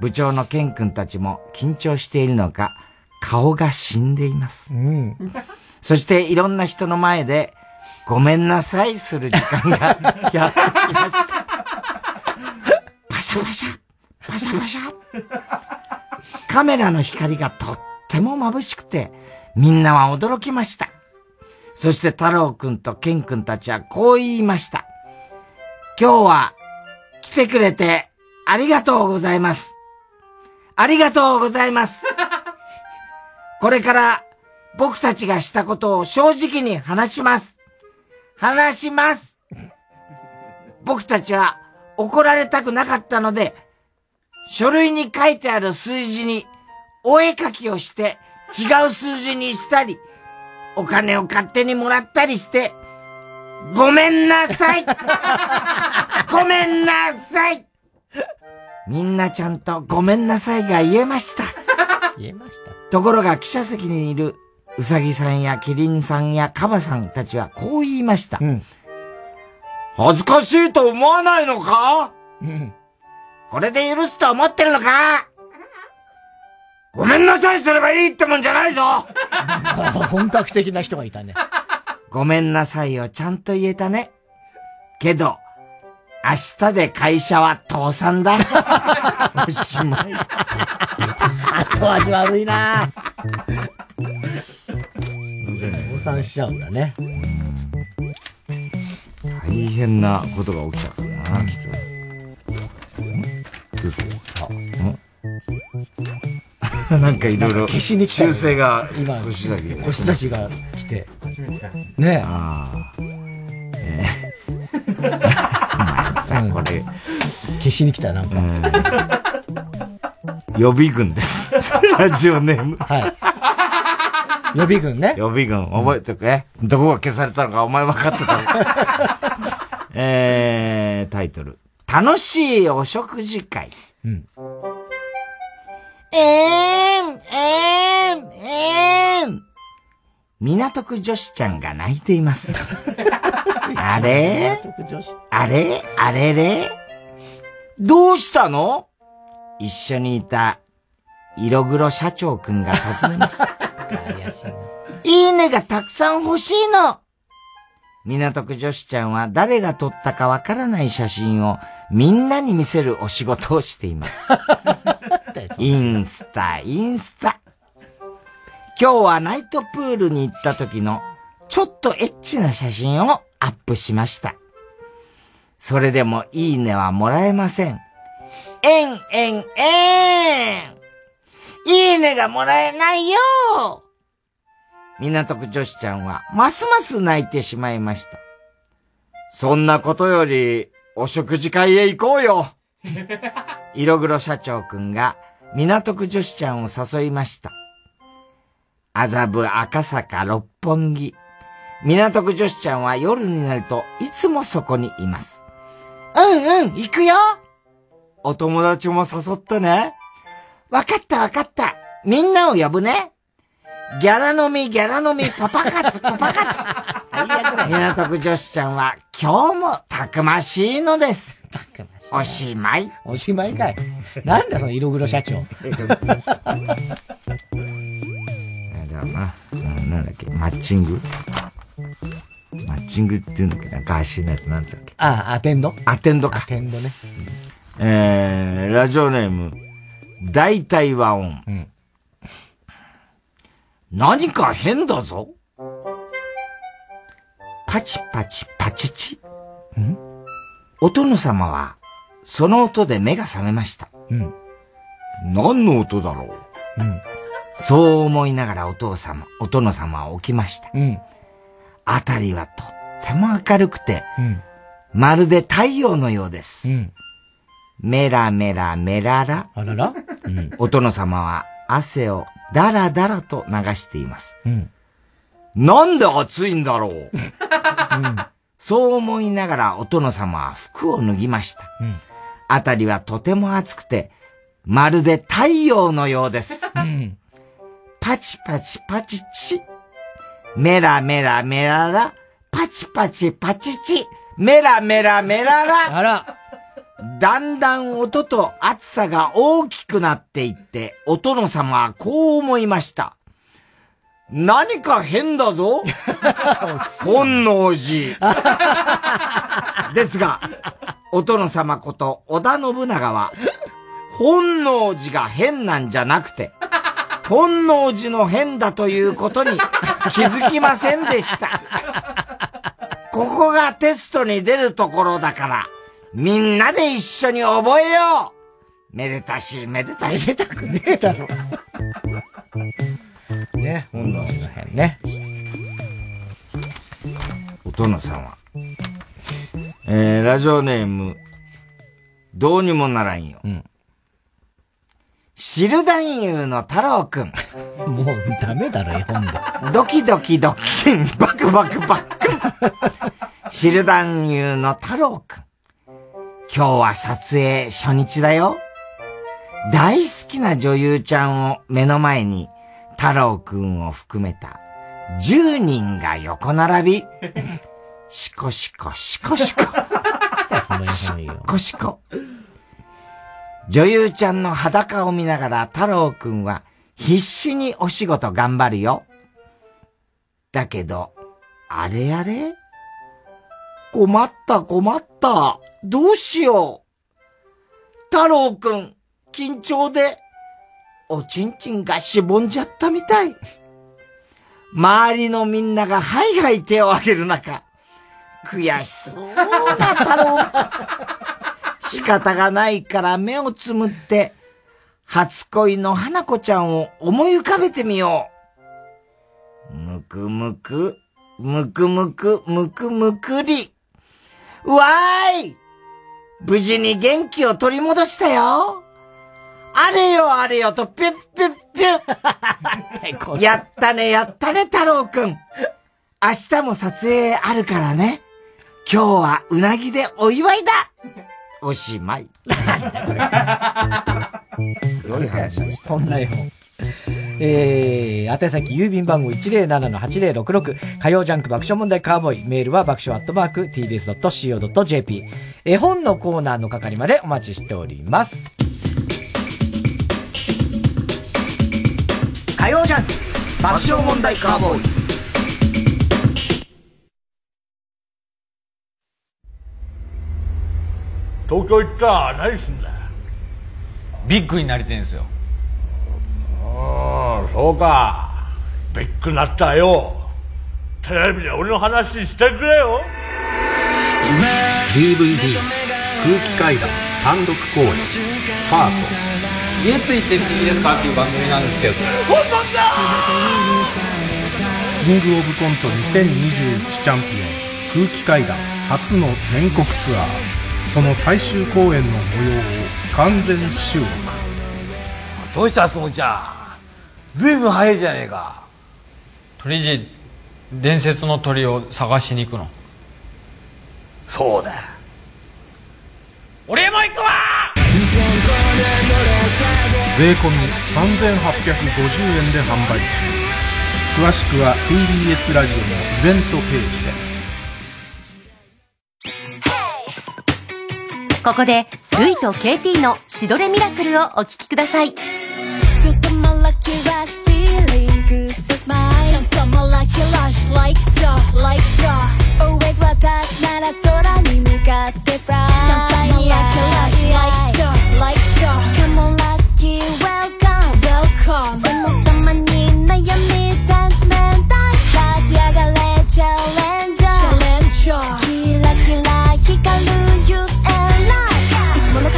部長の健くんたちも緊張しているのか、顔が死んでいます。うん、そしていろんな人の前でごめんなさいする時間がやってきました。パシャパシャ、パシャパシャ。カメラの光がとっても眩しくて、みんなは驚きました。そして太郎くんとケンくんたちはこう言いました。今日は来てくれてありがとうございます。ありがとうございます。これから僕たちがしたことを正直に話します。話します。僕たちは怒られたくなかったので、書類に書いてある数字にお絵かきをして違う数字にしたり、お金を勝手にもらったりして、ごめんなさいごめんなさいみんなちゃんとごめんなさいが言えました。言えました。ところが記者席にいるうさぎさんやキリンさんやカバさんたちはこう言いました。うん恥ずかしいと思わないのか？うん。これで許すと思ってるのか？ごめんなさいすればいいってもんじゃないぞ本格的な人がいたね。ごめんなさいをちゃんと言えたね。けど、明日で会社は倒産だ。おしまい。後味悪いな倒産しちゃうんだね。大変なことが起きちゃうな、きっと。どうさあ。なんかいろいろ修正が腰崎が来てねえ。あさあこれ消しに来たなんか。予備軍です。ラジオネーム。はい。予備軍ね。予備軍、覚えておくね。どこが消されたのかお前分かってた。タイトル。楽しいお食事会。うん。港区女子ちゃんが泣いています。あれあれあれれどうしたの一緒にいた、色黒社長くんが尋ねました。いいねがたくさん欲しいの。港区女子ちゃんは誰が撮ったかわからない写真をみんなに見せるお仕事をしています。インスタ。今日はナイトプールに行った時のちょっとエッチな写真をアップしました。それでもいいねはもらえません。いいねがもらえないよ。港区女子ちゃんはますます泣いてしまいました。そんなことよりお食事会へ行こうよ。色黒社長くんが港区女子ちゃんを誘いました。麻布赤坂六本木。港区女子ちゃんは夜になるといつもそこにいます。行くよ。お友達も誘ってね。わかった。みんなを呼ぶね。ギャラ飲み、パパ活。港区女子ちゃんは今日もたくましいのです。たくましい。おしまいかい。なんだその色黒社長。なんだっけ、マッチングっていうのかな、ガーシーのやつなんつうんだっけ。アテンドか。アテンドね。ラジオネーム。大体和音、うん。何か変だぞ。パチパチパチチ。お殿様は、その音で目が覚めました。うん。何の音だろう。うん。そう思いながらお殿様は起きました。うん。あたりはとっても明るくて、うん。まるで太陽のようです。うん。メラメラメララ。あらら？うん。お殿様は汗をダラダラと流しています。うん。なんで暑いんだろう。うん。そう思いながらお殿様は服を脱ぎました。うん。あたりはとても暑くて、まるで太陽のようです。うん。パチパチパチチ。メラメラメララ。パチパチパチチ。メラメラメララ。あら。だんだん音と暑さが大きくなっていって、お殿様はこう思いました。何か変だぞ本能寺ですが、お殿様こと織田信長は本能寺が変なんじゃなくて本能寺の変だということに気づきませんでした。ここがテストに出るところだからみんなで一緒に覚えよう。めでたしめでたしめでたくねえだろね、本能寺の変ね。お殿様。ラジオネーム、どうにもならんよ。うん。知る男優の太郎くん。もうダメだろ、絵本で。ドキドキドッキン、バクバクバック。知る男優の太郎くん。今日は撮影初日だよ。大好きな女優ちゃんを目の前に、太郎くんを含めた10人が横並び、シコシコシコシコシコシコ。女優ちゃんの裸を見ながら太郎くんは必死にお仕事頑張るよ。だけど、あれあれ？困った困った。どうしよう。太郎くん、緊張で。おちんちんがしぼんじゃったみたい。周りのみんながはいはい手を挙げる中、悔しそうな太郎。仕方がないから目をつむって、初恋の花子ちゃんを思い浮かべてみよう。むくむく、むくむく、むくむくり。わーい！無事に元気を取り戻したよ。あれよあれよとピュッピュッピュッ。やったねやったね太郎くん。明日も撮影あるからね。今日はうなぎでお祝いだ。おしまい。どういう話でした？そんなよ。宛先郵便番号 107-8066 火曜ジャンク爆笑問題カーボーイ。メールは爆笑@tbs.co.jp。 絵本のコーナーの係までお待ちしております。火曜ジャンク爆笑問題カーボーイ。東京行った。何すんだ。ビッグになりてんすよ。ああ、そうか。ビッグなったよ。テレビで俺の話してくれよ。 DVD 空気階段単独公演パート。家ついてっていいですかっていう番組なんですけど、本番だー。キングオブコント2021チャンピオン空気階段初の全国ツアー、その最終公演の模様を完全収録。どうしたスモちゃん、ずいぶん早いじゃねえか。鳥人、伝説の鳥を探しに行くの。そうだ、俺も行くわ。税込み3,850円で販売中。詳しくは TBS ラジオのイベントページで。ここでルイと KT のしどれミラクルをお聴きください。チャレンジャーキラキラ光る You and I。 いつもの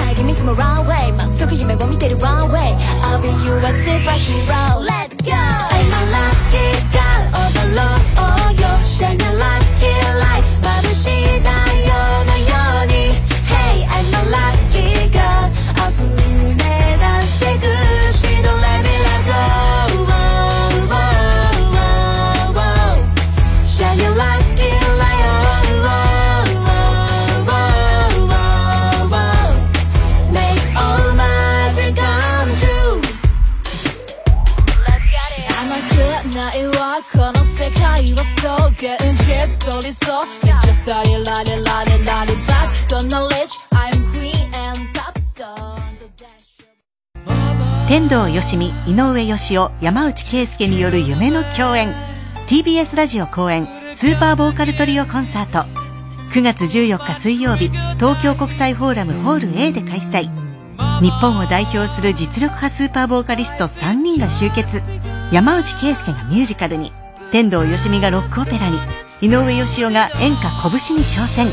そう現実と理想めっちゃ足りられられられバックとナレッジ I'm clean and top down the dash 天童よしみ、井上芳雄、山内圭介による夢の共演 TBS ラジオ公演スーパーボーカルトリオコンサート9月14日水曜日東京国際フォーラムホール A で開催日本を代表する実力派スーパーボーカリスト3人が集結山内圭介がミュージカルに天童よしみがロックオペラに井上芳雄が演歌拳に挑戦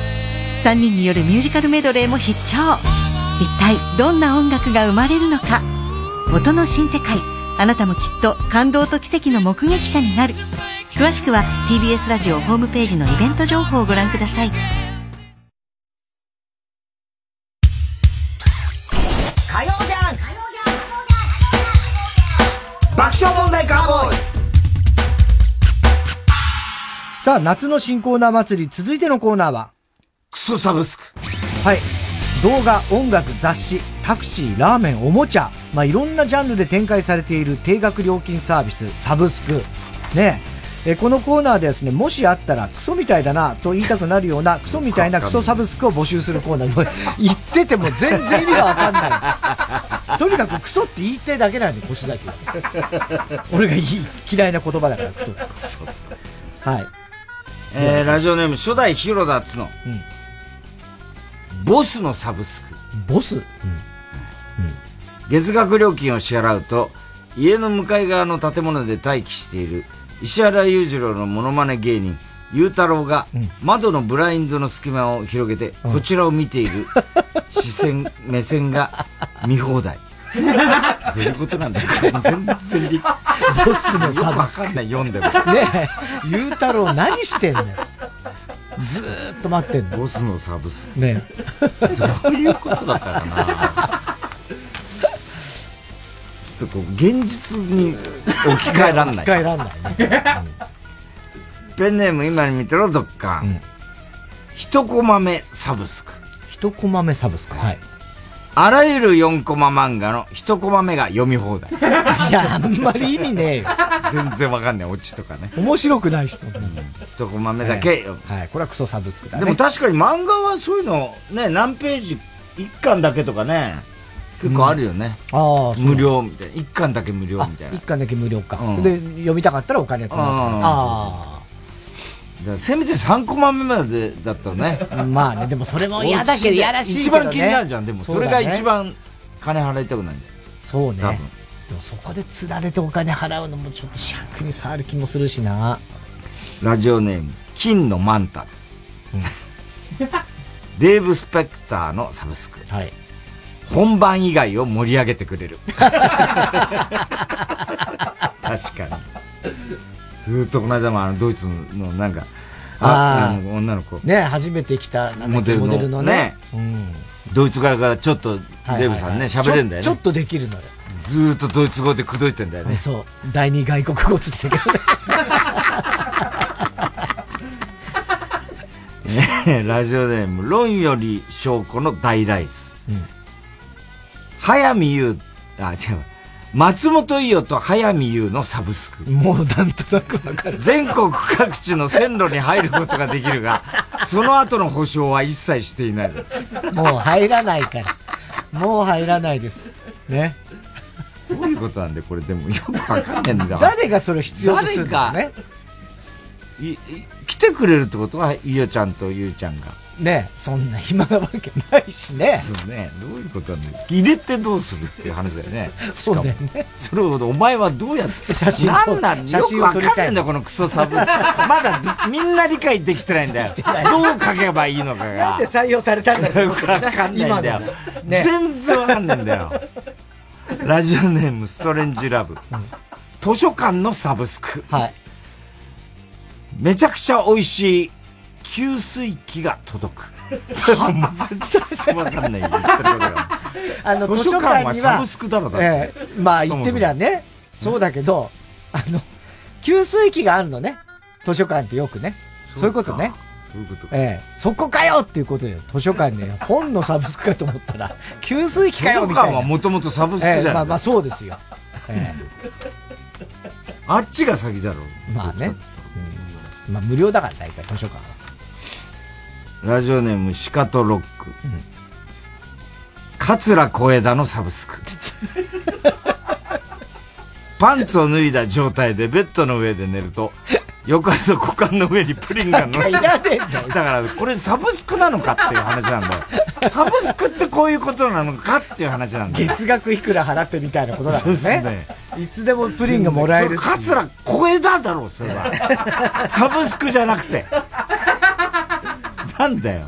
3人によるミュージカルメドレーも必聴一体どんな音楽が生まれるのか音の新世界あなたもきっと感動と奇跡の目撃者になる詳しくは TBS ラジオホームページのイベント情報をご覧ください。火曜じゃん。爆笑問題カーボーイ。さあ夏の新コーナー祭り続いてのコーナーはクソサブスク。はい。動画、音楽、雑誌、タクシー、ラーメン、おもちゃ、いろんなジャンルで展開されている定額料金サービスサブスクね。このコーナーではですね、もしあったらクソみたいだなと言いたくなるようなクソみたいなクソサブスクを募集するコーナー。言ってても全然意味がわかんない。とにかくクソって言いたいだけなんで、腰崎は。俺が嫌いな言葉だからクソ。クソです。はい。ラジオネーム初代ヒロだっつの、うん。ボスのサブスク。ボス？うん。うん。月額料金を支払うと、家の向かい側の建物で待機している、石原裕次郎のモノマネ芸人裕太郎が窓のブラインドの隙間を広げてこちらを見ている視線目線が見放題どういうことなんだよ全然よくわかんない読んでもねえ裕太郎何してんのずーっと待ってんのボスのサブスクねどういうことだからなちょっとこう現実に置き換えらんない。置き換えらんない、ねうん。ペンネーム今に見てろドッカン。一コマ目サブスク。一コマ目サブスク。はい。あらゆる4コマ漫画の一コマ目が読み放題。いやあんまり意味ねえよ。全然わかんないオチとかね。面白くない人。一コマ目だけ、はい。これはクソサブスクだね。でも確かに漫画はそういうのね何ページ1巻だけとかね。結構あるよね、うん、あ無料みたいな1巻だけ無料みたいな1巻だけ無料か、うん、で読みたかったらお金がかかるああせめて3コマ目までだったねまあねでもそれも嫌だけどやらしいけど、ね、一番気になるじゃんでもそれが一番金払いたくないんだよそうねでもそこで釣られてお金払うのもちょっと尺に触る気もするしなラジオネーム金のマンタです、うん、デーブ・スペクターのサブスクはい本番以外を盛り上げてくれる。確かに。ずっとこの間もドイツのなんか、あの女の子。ね、初めて来たモデルのね、うん。ドイツからちょっとデーブさんね、喋れるんだよね。ちょっとできるのよ。ずっとドイツ語で口説いてんだよね。そう。第二外国語つってたけどね。ラジオネーム、論より証拠の大ライス。うん早見優、あ、違う。松本伊代と早見優のサブスク。もうなんとなくわかる。全国各地の線路に入ることができるが、その後の保証は一切していない。もう入らないから。もう入らないです。ね。どういうことなんで、これでもよくわかんないんだ。誰がそれ必要とするんだね。来てくれるってことは、伊代ちゃんと優ちゃんが。ねそんな暇なわけないしね。そうね。どういうことなんだよ。入れてどうするっていう話だよね。そうだよね。それほどお前はどうやって写真撮る。なんよくわかんないんだこのクソサブスク。まだみんな理解できてないんだよ。どう書けばいいのかが。なんで採用されたんだろう。よくわかんないんだよ。ね、全然わかんないんだよ。ラジオネームストレンジラブ。図書館のサブスク。はい。めちゃくちゃ美味しい。給水器が届く。全然わかんないよ。図書館はサブスクだろだって。まあ言ってみりゃね。そうだけど、給水器があるのね。図書館ってよくね。そういうことね。そういうこと。そこかよっていうことで図書館ね、本のサブスクかと思ったら、給水器かよみたいな。図書館はもともとサブスクじゃない。まあまあそうですよ。あっちが先だろ。まあね。まあ無料だから大会図書館は。ラジオネームシカトロック、うん、桂小枝のサブスクパンツを脱いだ状態でベッドの上で寝ると翌朝股間の上にプリンが乗せられてだからこれサブスクなのかっていう話なんだよサブスクってこういうことなのかっていう話なんだよ月額いくら払ってみたいなことなんですねいつでもプリンがもらえる桂小枝だろうそれはサブスクじゃなくてなんだよ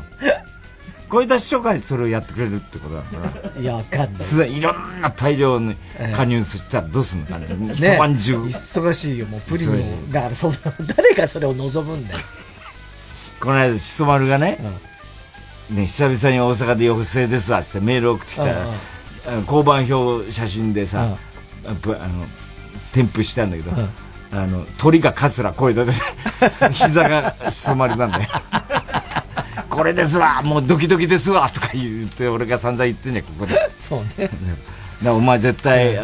小枝師匠がそれをやってくれるってことだからいや分かったいろんな大量に加入したらどうすんのかね、一晩中忙しいよもうプリンをだからその誰がそれを望むんだよこの間しそ丸がね、うん、ね久々に大阪で陽性ですわってメール送ってきたら、うんうん、交番表写真でさ、うん、添付したんだけど、うん、鳥が桂小枝で膝がしそ丸なんだよこれですわもうドキドキですわとか言って俺が散々言ってんじゃんここでそうねだお前絶対、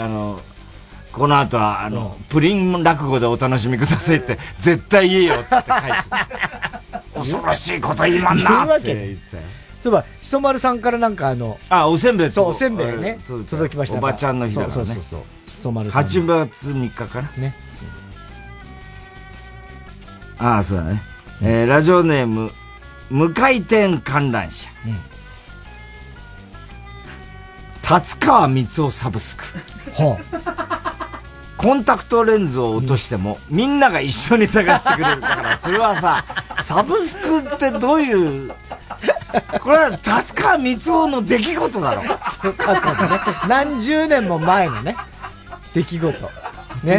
この後はプリン落語でお楽しみくださいって絶対言えよっつって返して恐ろしいこと言いまんなーって言ってたよそういえばしそ丸さんからなんかおせんべいそうおせんべいね届きましたおばちゃんの日だからねそうしそ丸さん8月3日かなねああそうだね、ラジオネーム無回転観覧車、うん、達川光夫サブスクほうコンタクトレンズを落としても、うん、みんなが一緒に探してくれるだからそれはさサブスクってどういうこれは達川光夫の出来事だろそう過去のね何十年も前のね出来事ね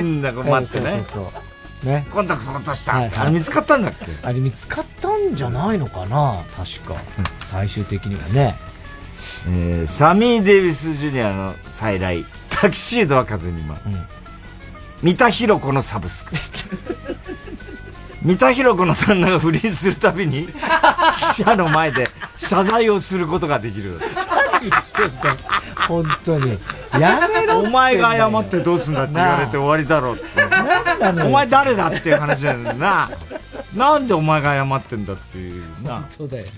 みんなが待ってね、そうね、コンタクト落とした、はいはい、あれ見つかったんだっけあれ見つかったんじゃないのかな確か最終的にはね、サミー・デイビス・ジュニアの再来タキシードは風に舞う、うん、三田寛子のサブスク三田寛子の旦那が不倫するたびに記者の前で謝罪をすることができる何言ってんだよ本当にやめろってお前が謝ってどうすんだって言われて終わりだろうってなんなのお前誰だっていう話だよななんでお前が謝ってんだっていうな本当だよね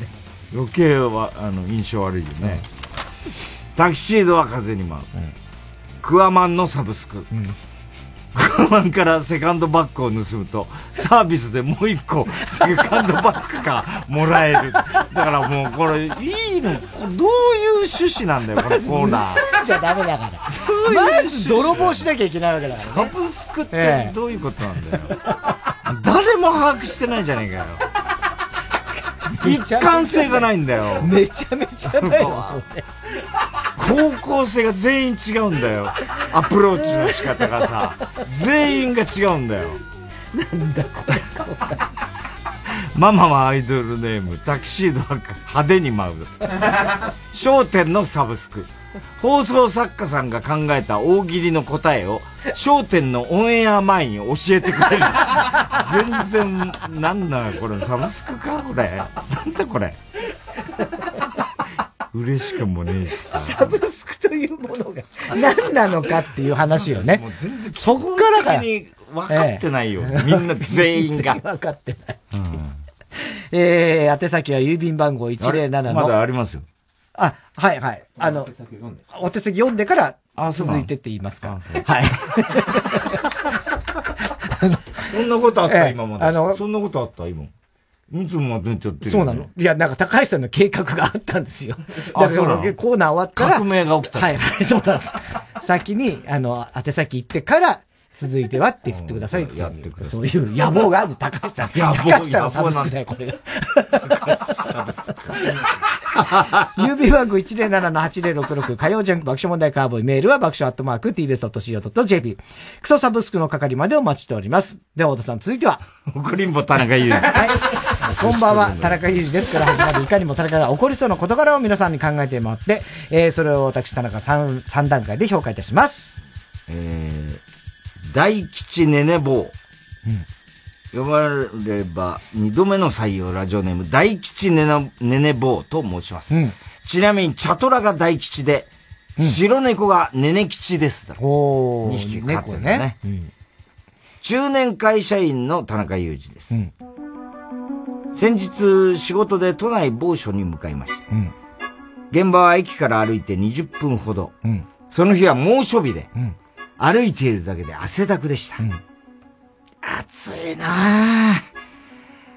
余計は印象悪いよね、うん、タキシードは風に舞う、うん、クアマンのサブスク、うん、クアマンからセカンドバッグを盗むとサービスでもう一個セカンドバッグがもらえるだからもうこれいいのこれどういう趣旨なんだよこのコーナーじゃダメだからまず泥棒しなきゃいけないわけだから、ね、サブスクってどういうことなんだよ、誰も把握してないじゃねえかよ一貫性がないんだよめちゃめちゃだよ高校生が全員違うんだよアプローチの仕方がさ全員が違うんだよなんだこれママはアイドルネームタキシードは派手に舞う笑点のサブスク放送作家さんが考えた大喜利の答えを笑点のオンエア前に教えてくれる全然なんなのこれサブスクかこれなんだこれ嬉しくもねえしサブスクというものが何なのかっていう話よねもう全然そこからだ分かってないよ、みんな全員が分かってない、うん宛先は郵便番号107のまだありますよあ、はいはい。お手先読んでから続いてって言いますか。はい。そんなことあった今まで。そんなことあった今。いつもまとめちゃってる、ね。そうなの。いや、なんか高橋さんの計画があったんですよ。だからコーナー終わったら。革命が起きた。はいはい、そうなんです。先に、宛先行ってから、続いてはって振ってくださいってやってください。そういう野望がある高橋さん。高橋さんのサブスクだよ、これが。高橋サブスク。郵便番号 107-8066 火曜ジャンク爆笑問題カーボーイメールは爆笑アットマーク tbs.co.jp クソサブスクの係までお待ちしております。では、太田さん、続いては。怒りんぼ田中裕二。はい。こんばんは、田中裕二ですから始まるいかにも田中が起こりそうな事柄を皆さんに考えてもらって、それを私、田中3段階で評価いたします。大吉ねねぼう、うん、呼ばれれば2度目の採用ラジオネーム大吉ねねぼうと申します、うん、ちなみにチャトラが大吉で、うん、白猫がねね吉ですだろう2匹飼ってるんだね、うん、中年会社員の田中裕二です、うん先日仕事で都内某所に向かいました、うん、現場は駅から歩いて20分ほど、うん、その日は猛暑日で、うん、歩いているだけで汗だくでした、うん、暑いなぁ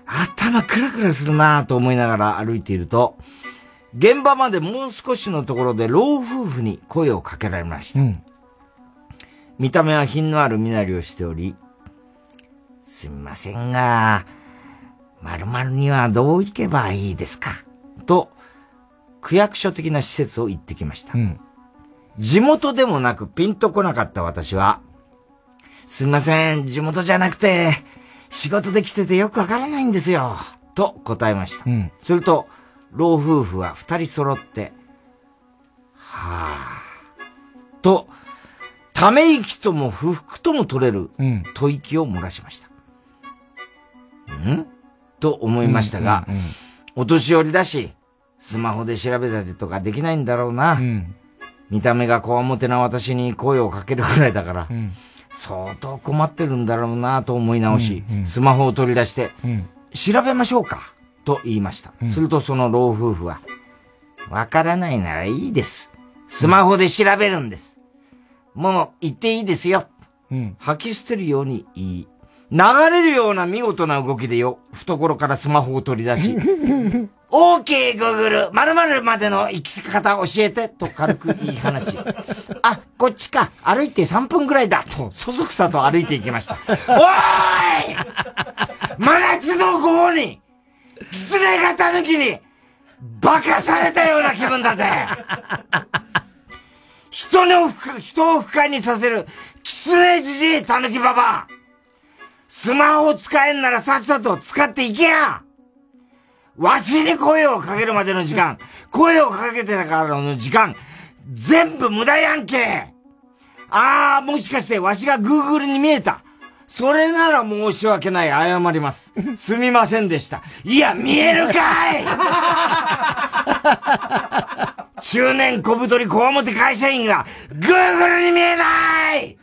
頭クラクラするなぁと思いながら歩いていると現場までもう少しのところで老夫婦に声をかけられました、うん、見た目は品のある身なりをしておりすみませんが〇〇にはどう行けばいいですかと区役所的な施設を行ってきました、うん、地元でもなくピンとこなかった私はすみません地元じゃなくて仕事で来ててよくわからないんですよと答えました、うん、すると老夫婦は二人揃ってはぁとため息とも不服とも取れる吐息を漏らしました、うん、んと思いましたが、うんうんうん、お年寄りだしスマホで調べたりとかできないんだろうな、うん、見た目がこわもてな私に声をかけるくらいだから、うん相当困ってるんだろうなと思い直し、うんうん、スマホを取り出して、うん、調べましょうかと言いました、うん、するとその老夫婦はわからないならいいですスマホで調べるんです、うん、もう行っていいですよ、うん、吐き捨てるように言い流れるような見事な動きでよ懐からスマホを取り出しOK Google 〇〇までの行き方教えてと軽く言い放ちあ、こっちか歩いて3分ぐらいだとそそくさと歩いていきましたおーい真夏の午後に狐が狸に化かされたような気分だぜ人を不快にさせる狐じじい狸ババアスマホを使えんならさっさと使っていけやわしに声をかけるまでの時間声をかけてたからの時間全部無駄やんけああもしかしてわしがグーグルに見えたそれなら申し訳ない謝りますすみませんでしたいや見えるかい中年小太り小表会社員がグーグルに見えない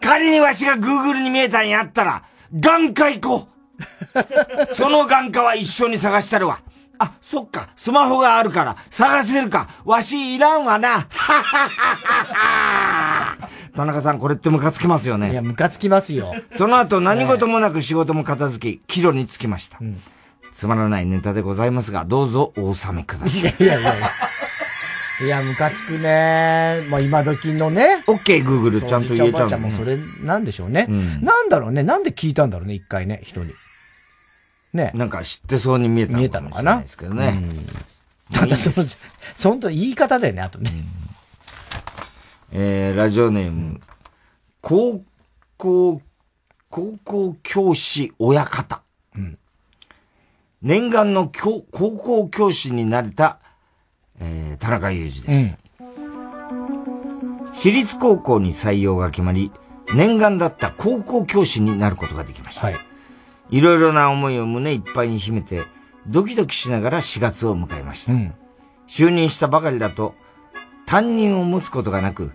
仮にわしがグーグルに見えたんやったら眼科行こうその眼科は一緒に探したるわあ、そっかスマホがあるから探せるかわしいらんわな田中さんこれってムカつきますよねいやムカつきますよその後何事もなく仕事も片付き帰路に着きました、うん、つまらないネタでございますがどうぞお納めくださいいやいやいやいや、ムカつくねー。まあ、今時のね。OK、Google ちゃんと言えちゃう。おばあちゃんもそれなんでしょうね、うん。なんだろうね。なんで聞いたんだろうね、一回ね、人に。ね。なんか知ってそうに見えたのかもしれないですけどね。ただ、その言い方だよね、あとね。うん、ラジオネーム、うん、高校教師親方。うん、念願の高校教師になれた、田中裕二です、うん、私立高校に採用が決まり念願だった高校教師になることができました、はい、いろいろな思いを胸いっぱいに秘めてドキドキしながら4月を迎えました、うん、就任したばかりだと担任を持つことがなく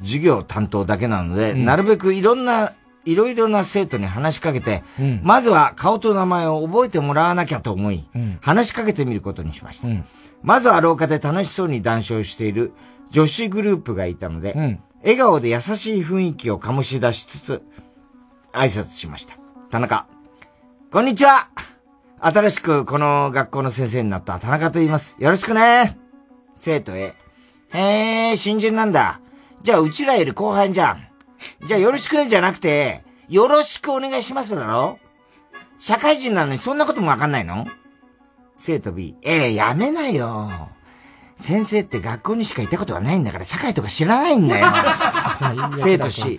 授業担当だけなので、うん、なるべくいろいろな生徒に話しかけて、うん、まずは顔と名前を覚えてもらわなきゃと思い、うん、話しかけてみることにしました、うんまずは廊下で楽しそうに談笑している女子グループがいたので、うん、笑顔で優しい雰囲気を醸し出しつつ挨拶しました。田中、こんにちは。新しくこの学校の先生になった田中と言います。よろしくね。生徒へ、へー、新人なんだ。じゃあうちらより後輩じゃん。じゃあよろしくねじゃなくて、よろしくお願いしますだろ。社会人なのにそんなこともわかんないの？生徒 B、やめなよ。先生って学校にしかいたことはないんだから、社会とか知らないんだよ。生徒 C、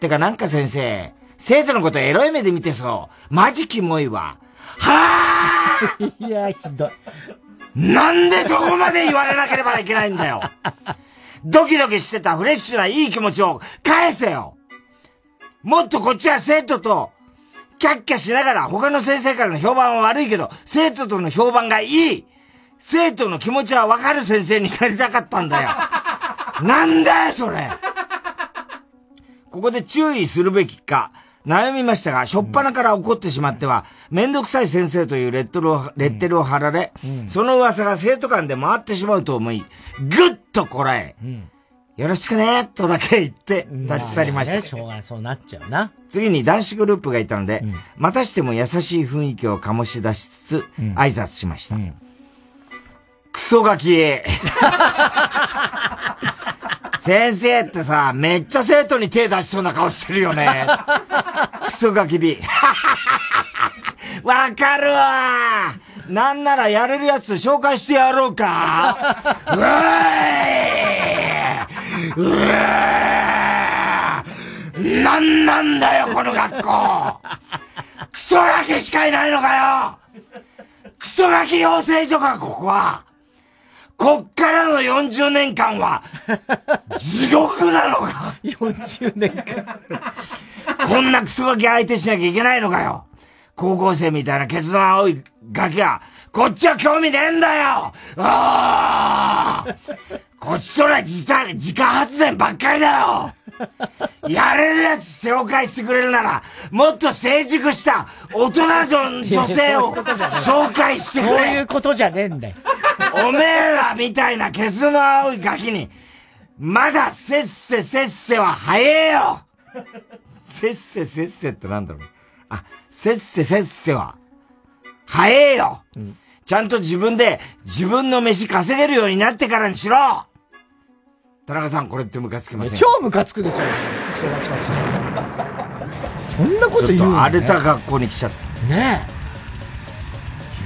てかなんか先生、生徒のことエロい目で見てそう。マジキモいわ。はぁいや、ひどい。なんでそこまで言われなければいけないんだよ。ドキドキしてたフレッシュないい気持ちを返せよ。もっとこっちは生徒と、キャッキャしながら他の先生からの評判は悪いけど生徒との評判がいい生徒の気持ちはわかる先生になりたかったんだよなんだよそれここで注意するべきか悩みましたが、初っ端から怒ってしまっては、めんどくさい先生というレッテルを貼られ、その噂が生徒間で回ってしまうと思い、ぐっとこらえ、よろしくねとだけ言って立ち去りました。しょうがない、そうなっちゃうな。次に男子グループがいたので、またしても優しい雰囲気を醸し出しつつ、挨拶しました。クソガキ先生ってさ、めっちゃ生徒に手出しそうな顔してるよね。クソガキビ。わかるわ。なんならやれるやつ紹介してやろうか。うえーいうえーなんなんだよ、この学校。クソガキしかいないのかよ。クソガキ養成所か、ここは。こっからの40年間は、地獄なのか。40年間。こんなクソガキ相手しなきゃいけないのかよ。高校生みたいなケツの青いガキは、こっちは興味ねえんだよ。ああこっちとら自家発電ばっかりだよ。やれるやつ紹介してくれるなら、もっと成熟した大人女性を紹介してくれ。そういうことじゃねえんだよ。おめえらみたいなケツの青いガキに、まだせっせは早えよ。せっせってなんだろう。あ、せっせは早えよ、うん、ちゃんと自分で自分の飯稼げるようになってからにしろ。田中さん、これってムカつきません？超ムカつくでしょ。そんなこと言うのね。ちょっと荒れた学校に来ちゃってね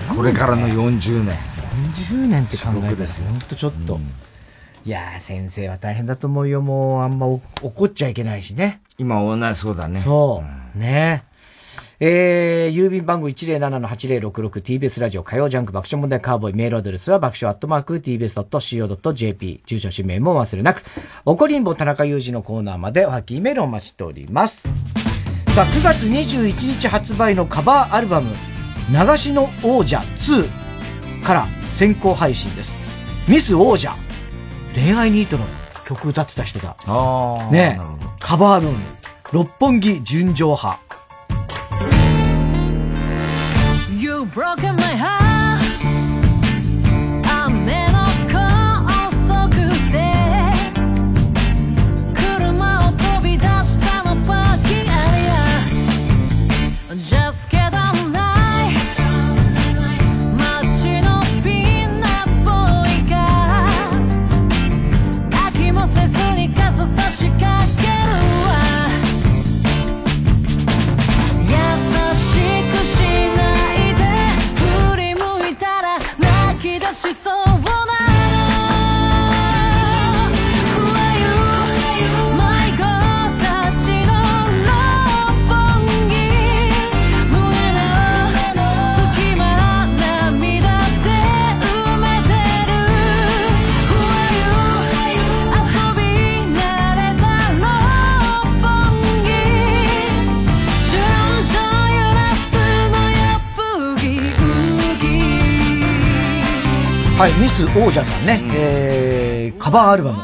え。これからの40年、40年って考えたらほんとちょっと、うん、いやー先生は大変だと思うよ。もうあんま怒っちゃいけないしね。今女そうだね。そう、うん、ねえ。郵便番号 107-8066 TBS ラジオ火曜ジャンク爆笑問題カーボーイ。メールアドレスは爆笑アットマーク tbs.co.jp。 住所氏名も忘れなく。おこりんぼ田中裕二のコーナーまでおはぎメールをお待ちしております。さあ、9月21日発売のカバーアルバム流しの王者2から先行配信です。ミス王者、恋愛ニートの曲歌ってた人がね、カバーアルバム六本木純情派。 You've broken my heart。はい、ミス王者さんね、カバーアルバム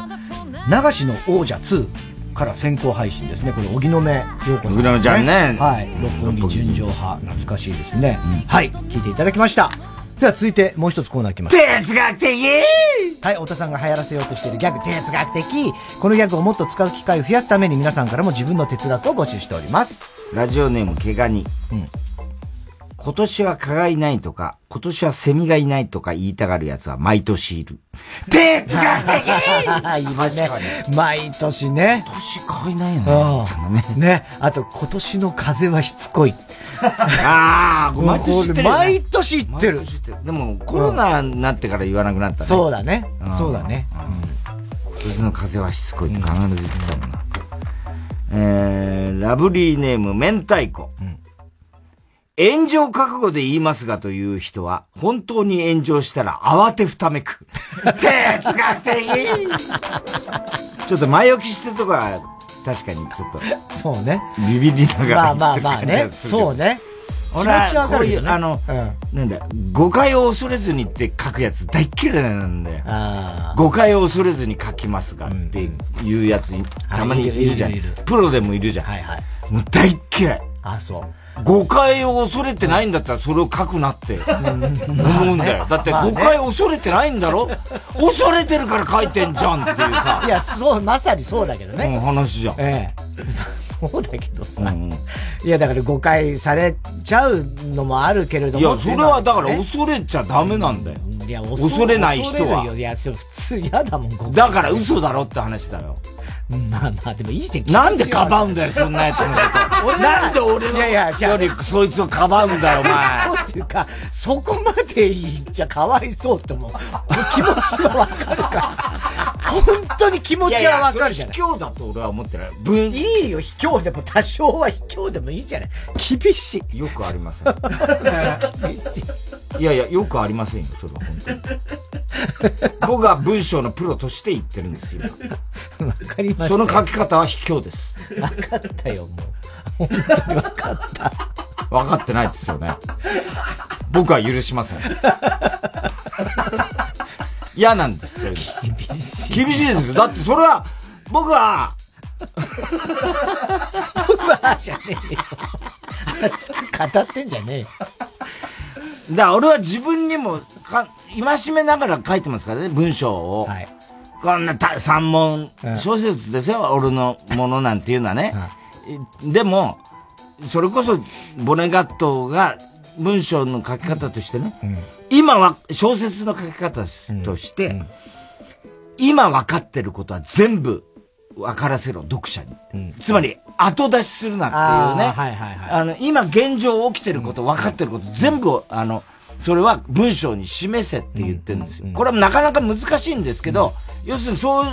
流しの王者2から先行配信ですね。これ荻野目洋子さん、ね、荻野目ちゃんね、はい、六本木純情派、懐かしいですね、うん、はい、聞いていただきました。では続いてもう一つコーナーいきます。哲学的。はい、太田さんが流行らせようとしているギャグ、哲学的。このギャグをもっと使う機会を増やすために、皆さんからも自分の哲学を募集しております。ラジオネームけがに、うん、今年は蚊がいないとか、今年はセミがいないとか言いたがるやつは毎年いる。哲学的。確かに。毎年ね。今年蚊いないよね。ね。あと、今年の風はしつこい。ああ、ごめんなさい。毎年言ってる。でも、コロナになってから言わなくなったね。そうだね。そうだね。今年の風はしつこいって必ず言ってたもんな。ラブリーネーム、明太子。炎上覚悟で言いますがという人は、本当に炎上したら慌てふためく。哲学的。ちょっと前置きしてるとこは、確かにちょっと。そうね。ビビりながら。まあまあまあね。そうね。俺はこういう、なんだ、誤解を恐れずにって書くやつ大嫌いなんだよ。誤解を恐れずに書きますがっていうやつたまにいるじゃん。プロでもいるじゃん。もう大嫌い。あ、そう。誤解を恐れてないんだったらそれを書くなって思うんだよ。だって誤解を恐れてないんだろ？恐れてるから書いてんじゃんっていうさ。いや、そう、まさにそうだけどね。もう話じゃん。そうだけどさ、いやだから誤解されちゃうのもあるけれども、いやそれはだから恐れちゃダメなんだよ。いや恐れない人は、いや普通嫌だもん。だから嘘だろって話だよ。まあまあでもいいじゃん。なんでかばうんだよそんなやつのこと。なんで俺のよりそいつをかばうんだよお前。そうっていうかそこまで言っちゃかわいそうって思う。気持ちはわかるから。本当に気持ちはわかるじゃない。いやいや卑怯だと俺は思ってない。いいよ、卑怯でも多少は卑怯でもいいじゃない。厳しい。よくありません。厳しい。いやいやよくありませんよ。それは本当に。僕は文章のプロとして言ってるんですよ。わかりました。その書き方は卑怯です。わかったよもう。本当にわかった。わかってないですよね。僕は許しません。嫌なんですよ。厳しい。厳しいんですよ。だってそれは、僕は、僕はじゃねえよ。熱く語ってんじゃねえよ。だから俺は自分にも戒めながら書いてますからね、文章を。はい、こんな三問、小説ですよ、俺のものなんていうのはね。はい、でも、それこそ、ボネガットが文章の書き方としてね、今は小説の書き方として、今分かってることは全部分からせろ、読者に。つまり、後出しするなっていうね。今現状起きてること、分かってること、全部、それは文章に示せって言ってるんですよ。これはなかなか難しいんですけど、要するにそう、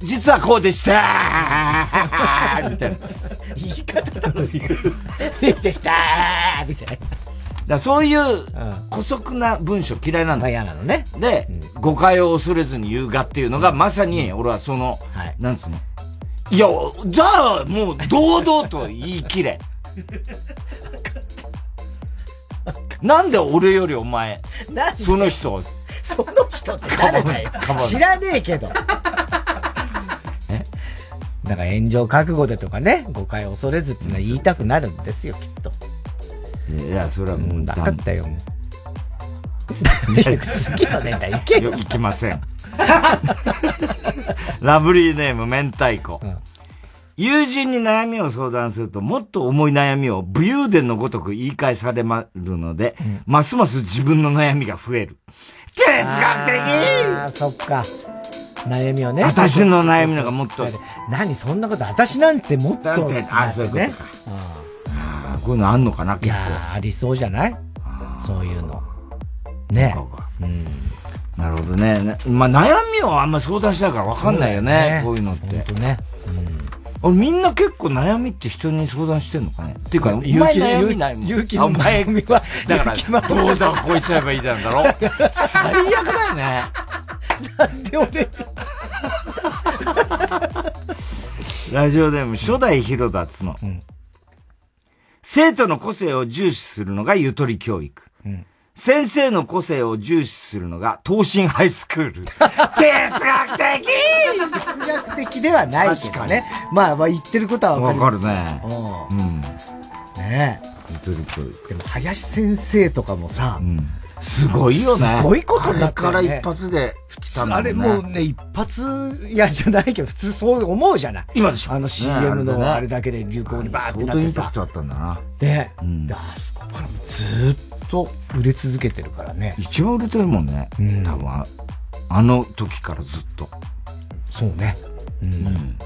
実はこうでしたーみたいな。言い方楽しい。でしたーみたいな。だそういう古速な文章嫌いなんです。嫌なのね。で、誤解を恐れずに言うがっていうのが、まさに俺はその、なんつうの。いや、じゃあもう堂々と言い切れ。なんで俺よりお前、その人を。その人って誰だよ。知らねえけど。だから炎上覚悟でとかね、誤解を恐れずっていうのは言いたくなるんですよ、きっと。いや、それはもうだったよ。次のネタいけよ。いきません。ラブリーネーム、明太子。友人に悩みを相談すると、もっと重い悩みを武勇伝のごとく言い返されまるので、ますます自分の悩みが増える。哲学的！ああ、そっか。悩みをね。私の悩みのがもっと。何、そんなこと、私なんてもっと。ああ、そういうことか。こういうのあんのかな、結構。いや、ありそうじゃない？そういうの。ね。なるほどね。まあ、悩みをあんま相談しないから分かんないよね、こういうのって。ほんとね。俺、みんな結構悩みって人に相談してんのかね。っていうか、お前悩みないもん。勇気の悩みは、だから、どうだこうしちゃえばいいじゃんだろ。最悪だよね。なんで俺。ラジオネーム、初代広田つの。生徒の個性を重視するのがゆとり教育。先生の個性を重視するのが東進ハイスクール。哲学的！哲学的ではないけどね。まあまあ言ってることはわかる。わかるね。うん。ねえ。ゆとり教育。でも林先生とかもさ、すごいよね。すごいことだから一発で来たんだね。あれもうね、一発、いやじゃないけど、普通そう思うじゃない。今でしょ。CM のあれだけで流行にバーってなってさ。相当インパクトあったんだな。で、あそこからもずっと売れ続けてるからね。一番売れてるもんね。多分、あの時からずっと。そうね。うん。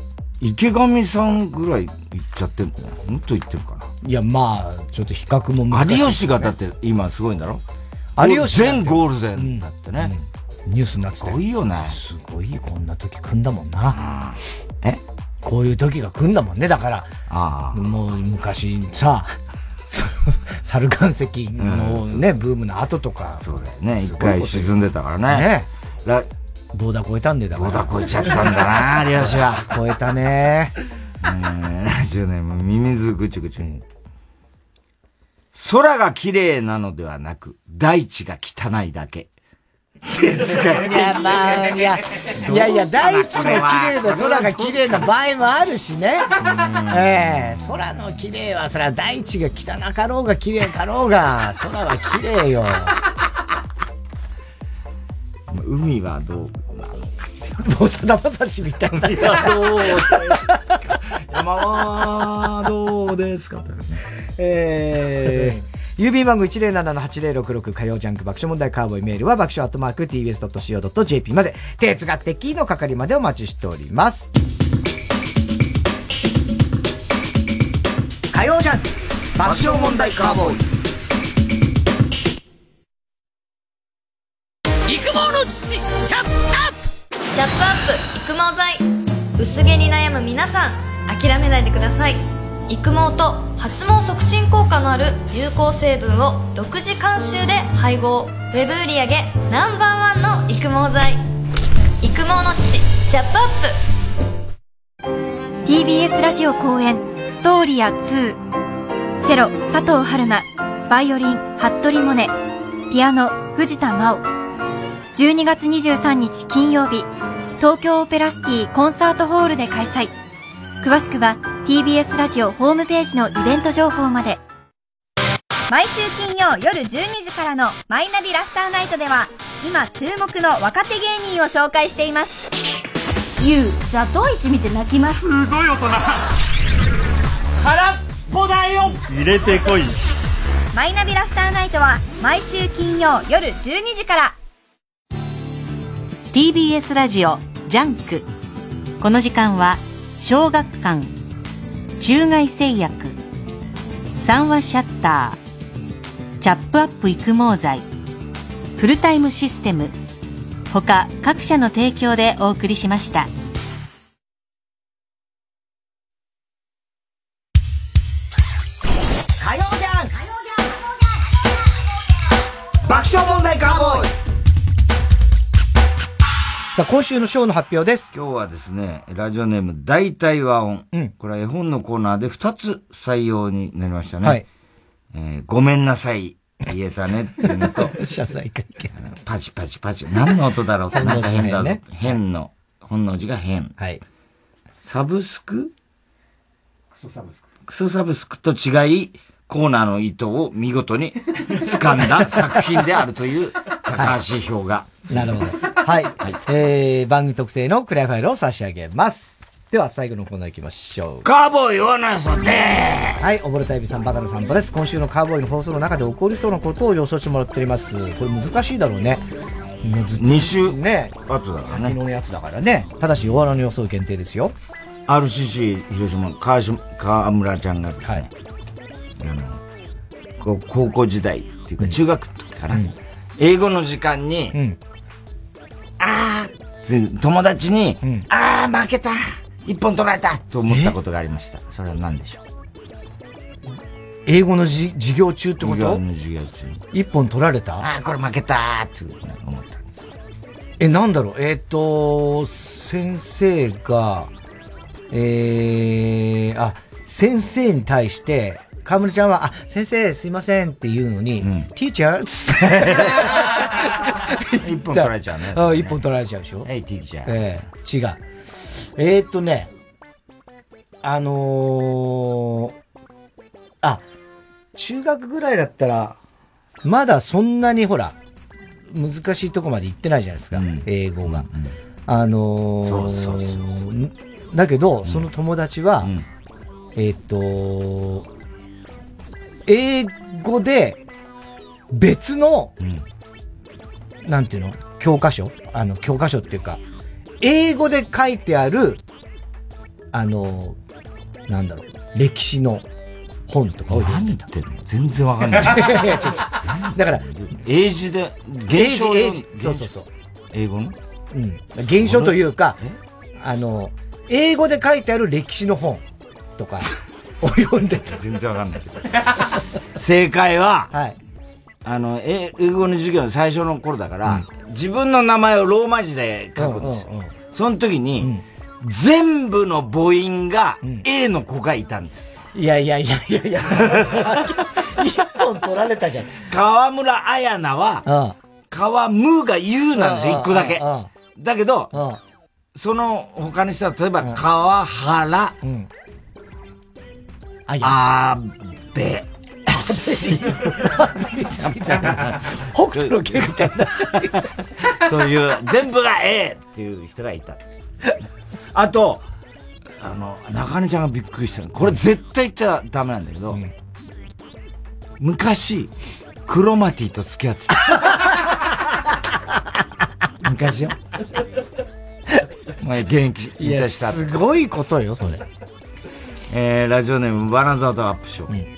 池上さんぐらい行っちゃってるんだよ。もっと行ってるかな。いや、まあ、ちょっと比較も難しい。有吉がだって今すごいんだろ？全ゴールデンだってね、ニュースになってて。すごいよね。すごい、こんな時来んだもんな。え？こういう時が来んだもんね、だから。もう昔さ、猿岩石のね、ブームの後とか。そうだよね、一回沈んでたからね。ボーダー越えたんでだから。ボーダー越えちゃったんだな、有吉は。越えたね。ラジオネーム、ミミズぐちゅぐちゅ。空が綺麗なのではなく、大地が汚いだけ。いや、まあ、いや、大地も綺麗だ、空が綺麗な場合もあるしね。空の綺麗は、そりゃ大地が汚かろうが綺麗かろうが、空は綺麗よ。海はどうなのかっていう。もうさだまさしみたいな。山はどうですか。郵便番号 107-8066 火曜ジャンク爆笑問題カーボーイメールは爆笑@tbs.co.jp まで哲学的の係までお待ちしております。火曜ジャンク爆笑問題カーボーイ育毛の父チャップアップチャップアップ育毛剤薄毛に悩む皆さん諦めないでください育毛と発毛促進効果のある有効成分を独自監修で配合ウェブ売上 No.1 の育毛剤育毛の父チャップアップ TBS ラジオ公演ストーリア2チェロ佐藤春馬バイオリン服部百音ピアノ藤田真央12月23日金曜日東京オペラシティコンサートホールで開催詳しくは TBS ラジオホームページのイベント情報まで毎週金曜夜12時からのマイナビラフターナイトでは今注目の若手芸人を紹介していますユウザトイチ見て泣きますすごい大人空っぽだよ入れてこいマイナビラフターナイトは毎週金曜夜12時からTBS ラジオジャンクこの時間は小学館中外製薬三話シャッターチャップアップ育毛剤フルタイムシステム他各社の提供でお送りしました火曜ジャンク爆笑問題カーボーイさあ今週のショーの発表です。今日はですね、ラジオネーム大体和音。うん、これは絵本のコーナーで2つ採用になりましたね。はい。ごめんなさい言えたねっていうのと、謝罪会見。パチパチパチ。何の音だろうってなんか変だぞ。変の本の字が変。はい。サブスク？クソサブスク。クソサブスクと違いコーナーの意図を見事に掴んだ作品であるという高橋票が。なるほど。はい。番組特製のクレアファイルを差し上げます。では、最後のコーナー行きましょう。カーボーイはなさてはい、溺れたエビさん、バカの散歩です。今週のカーボーイの放送の中で起こりそうなことを予想してもらっております。これ難しいだろうね。もうずっと2週ね。あとだからね。先のやつだからね。ただし、弱らの予想限定ですよ。RCC、広島、川村ちゃんがですね、はい、高校時代っていうか、中学時から、うん、英語の時間に、うんあー友達に、うん、あー負けた一本取られたと思ったことがありました。それは何でしょう。英語の授業中ってこと？英語の授業中一本取られた。あーこれ負けたーって思ったんです。なんだろう。先生が先生に対して川村ちゃんは先生すいませんって言うのに、うん、ティーチャーつって。一本取られちゃうね。一本取られちゃうでしょ。えい、ティーチャー。違う。中学ぐらいだったら、まだそんなにほら、難しいとこまで行ってないじゃないですか、うん、英語が。うん、そうそうそう。だけど、その友達は、うん、英語で、別の、うんなんていうの教科書っていうか、英語で書いてある、なんだろう、歴史の本とかを読んでた。何言ってんの全然わかんない。いや、違う。だから、英字で、英字、そう。英語のうん。原書というか、英語で書いてある歴史の本とかを読んでた。全然わかんないけど。正解は、はい。英語の授業の最初の頃だから、うん、自分の名前をローマ字で書くんですよ。その時に、うん、全部の母音が、A の子がいたんです。いやいやいやいやいや。一本ン取られたじゃん。川村綾菜は、川むが U なんですよ、一個だけ。だけど、その他の人は、例えば、川原、あべ、北斗の拳みたいになっちゃってそういう全部が A っていう人がいた。あと中根ちゃんがびっくりしたの、これ絶対言っちゃダメなんだけど、うん、昔クロマティと付き合ってた昔よお前現役引退した。すごいことよそれ。ラジオネームバナザーとアップショー、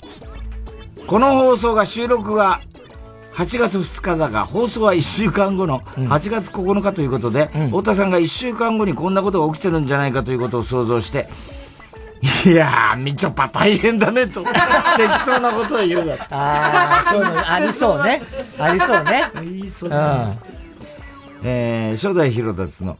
うん、この放送が収録が8月2日だが放送は1週間後の8月9日ということで、うん、太田さんが1週間後にこんなことが起きてるんじゃないかということを想像して、いやーみちょぱ大変だねと適当なことを言うだろああそういうのありそうねありそうねいいそうだね、うん、初代広達の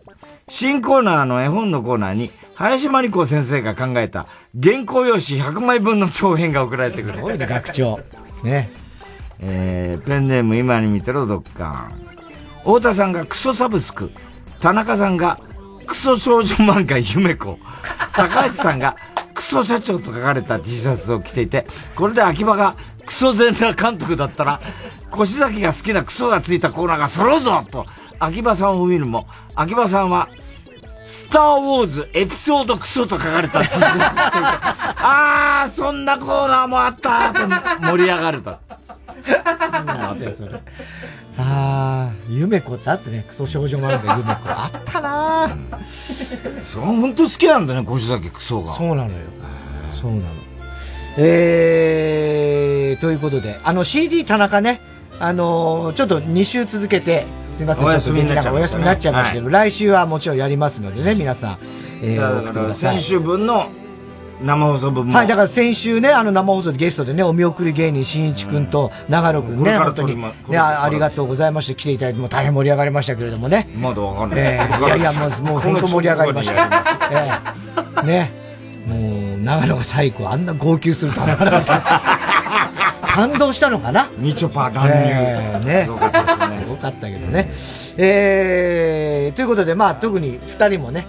新コーナーの絵本のコーナーに林真理子先生が考えた原稿用紙100枚分の長編が送られてくる。すごいね学長ね。ペンネーム今に見てろドッカン。太田さんがクソサブスク、田中さんがクソ少女漫画夢子、高橋さんがクソ社長と書かれた T シャツを着ていて、これで秋葉がクソ全裸監督だったら腰崎が好きなクソがついたコーナーが揃うぞと秋葉さんを見るも、秋葉さんはスターウォーズエピソードクソと書かれた T シャツを着ていてあーそんなコーナーもあったと盛り上がるとなんだそれ。ああ、夢子ってあってね、クソ少女漫画夢子あったなー、うん、そう本当好きなんだね腰崎クソが。そうなのよ、そうなの。ということでCD 田中ね、ちょっと2週続けてすいませんお休みになっちゃいましたけど、来週はもちろんやりますのでね皆さん、だから先週分の生放送分も。はい、だから先週ね、生放送でゲストでね、お見送り芸人しんいちくんと長野くんね、本当にね、ありがとうございまして来ていただいて、もう大変盛り上がりましたけれどもね。まだわかんない。もう本当盛り上がりました。ね。もう、長野が最高、あんな号泣するとはなかなかです。感動したのかな？みちょぱ乱入。ね。すごかったですね。すごかったけどね。ということで、まあ特に二人もね、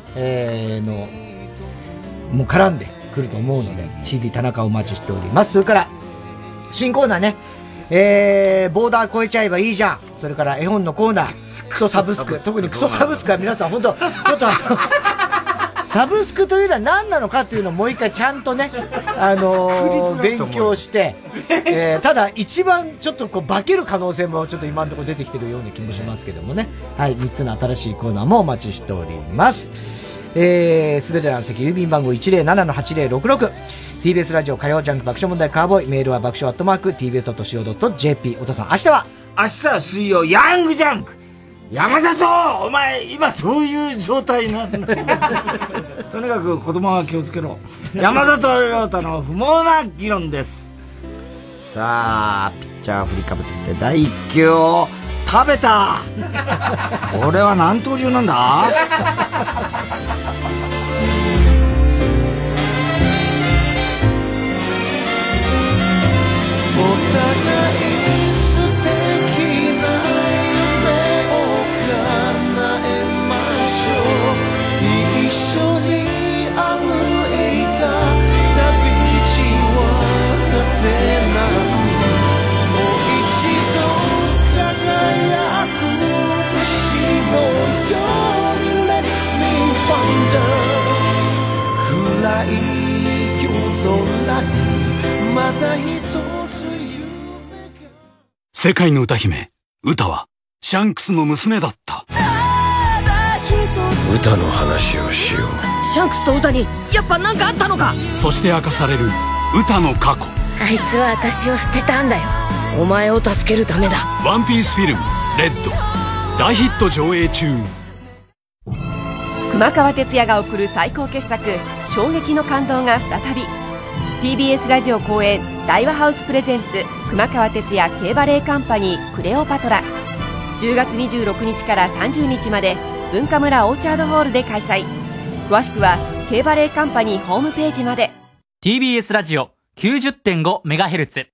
もう絡んで、来ると思うので CD 田中お待ちしております。それから新コーナーね、ボーダー超えちゃえばいいじゃん。それから絵本のコーナー、クソサブスク、特にクソサブスクは皆さん本当ちょっとサブスクというのは何なのかというのをもう一回ちゃんとね、勉強して、ただ一番ちょっとこう化ける可能性もちょっと今のところ出てきてるような気もしますけどもね。はい、3つの新しいコーナーもお待ちしております。すべての宛先郵便番号 107-8066 TBS ラジオ火曜ジャンク爆笑問題カーボーイ。メールは爆笑@tbs.co.jp。 太田さん明日は水曜ヤングジャンク。山里お前今そういう状態なんだとにかく子供は気をつけろ山里亮太の不毛な議論です。さあピッチャー振りかぶって第1球を食べたこれは何刀流なんだお互い素敵な夢を叶えましょう。一緒に歩いた旅路は果てなく「暗闇に暗い夜空にまた一つ夢が」世界の歌姫歌はシャンクスの娘だった。歌の話をしよう。シャンクスと歌にやっぱ何かあったのか。そして明かされる歌の過去。あいつは私を捨てたんだよ。お前を助けるためだ。ワンピースフィルムレッド大ヒット上映中。熊川哲也が送る最高傑作「衝撃の感動」が再び TBS ラジオ公演大和ハウスプレゼンツ熊川哲也 K バレエカンパニークレオパトラ、10月26日から30日まで文化村オーチャードホールで開催。詳しくは K バレエカンパニーホームページまで。 TBS ラジオ 90.5MHz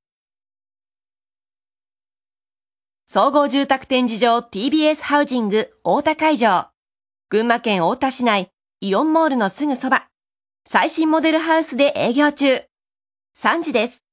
総合住宅展示場 TBS ハウジング太田会場。群馬県太田市内イオンモールのすぐそば。最新モデルハウスで営業中。3時です。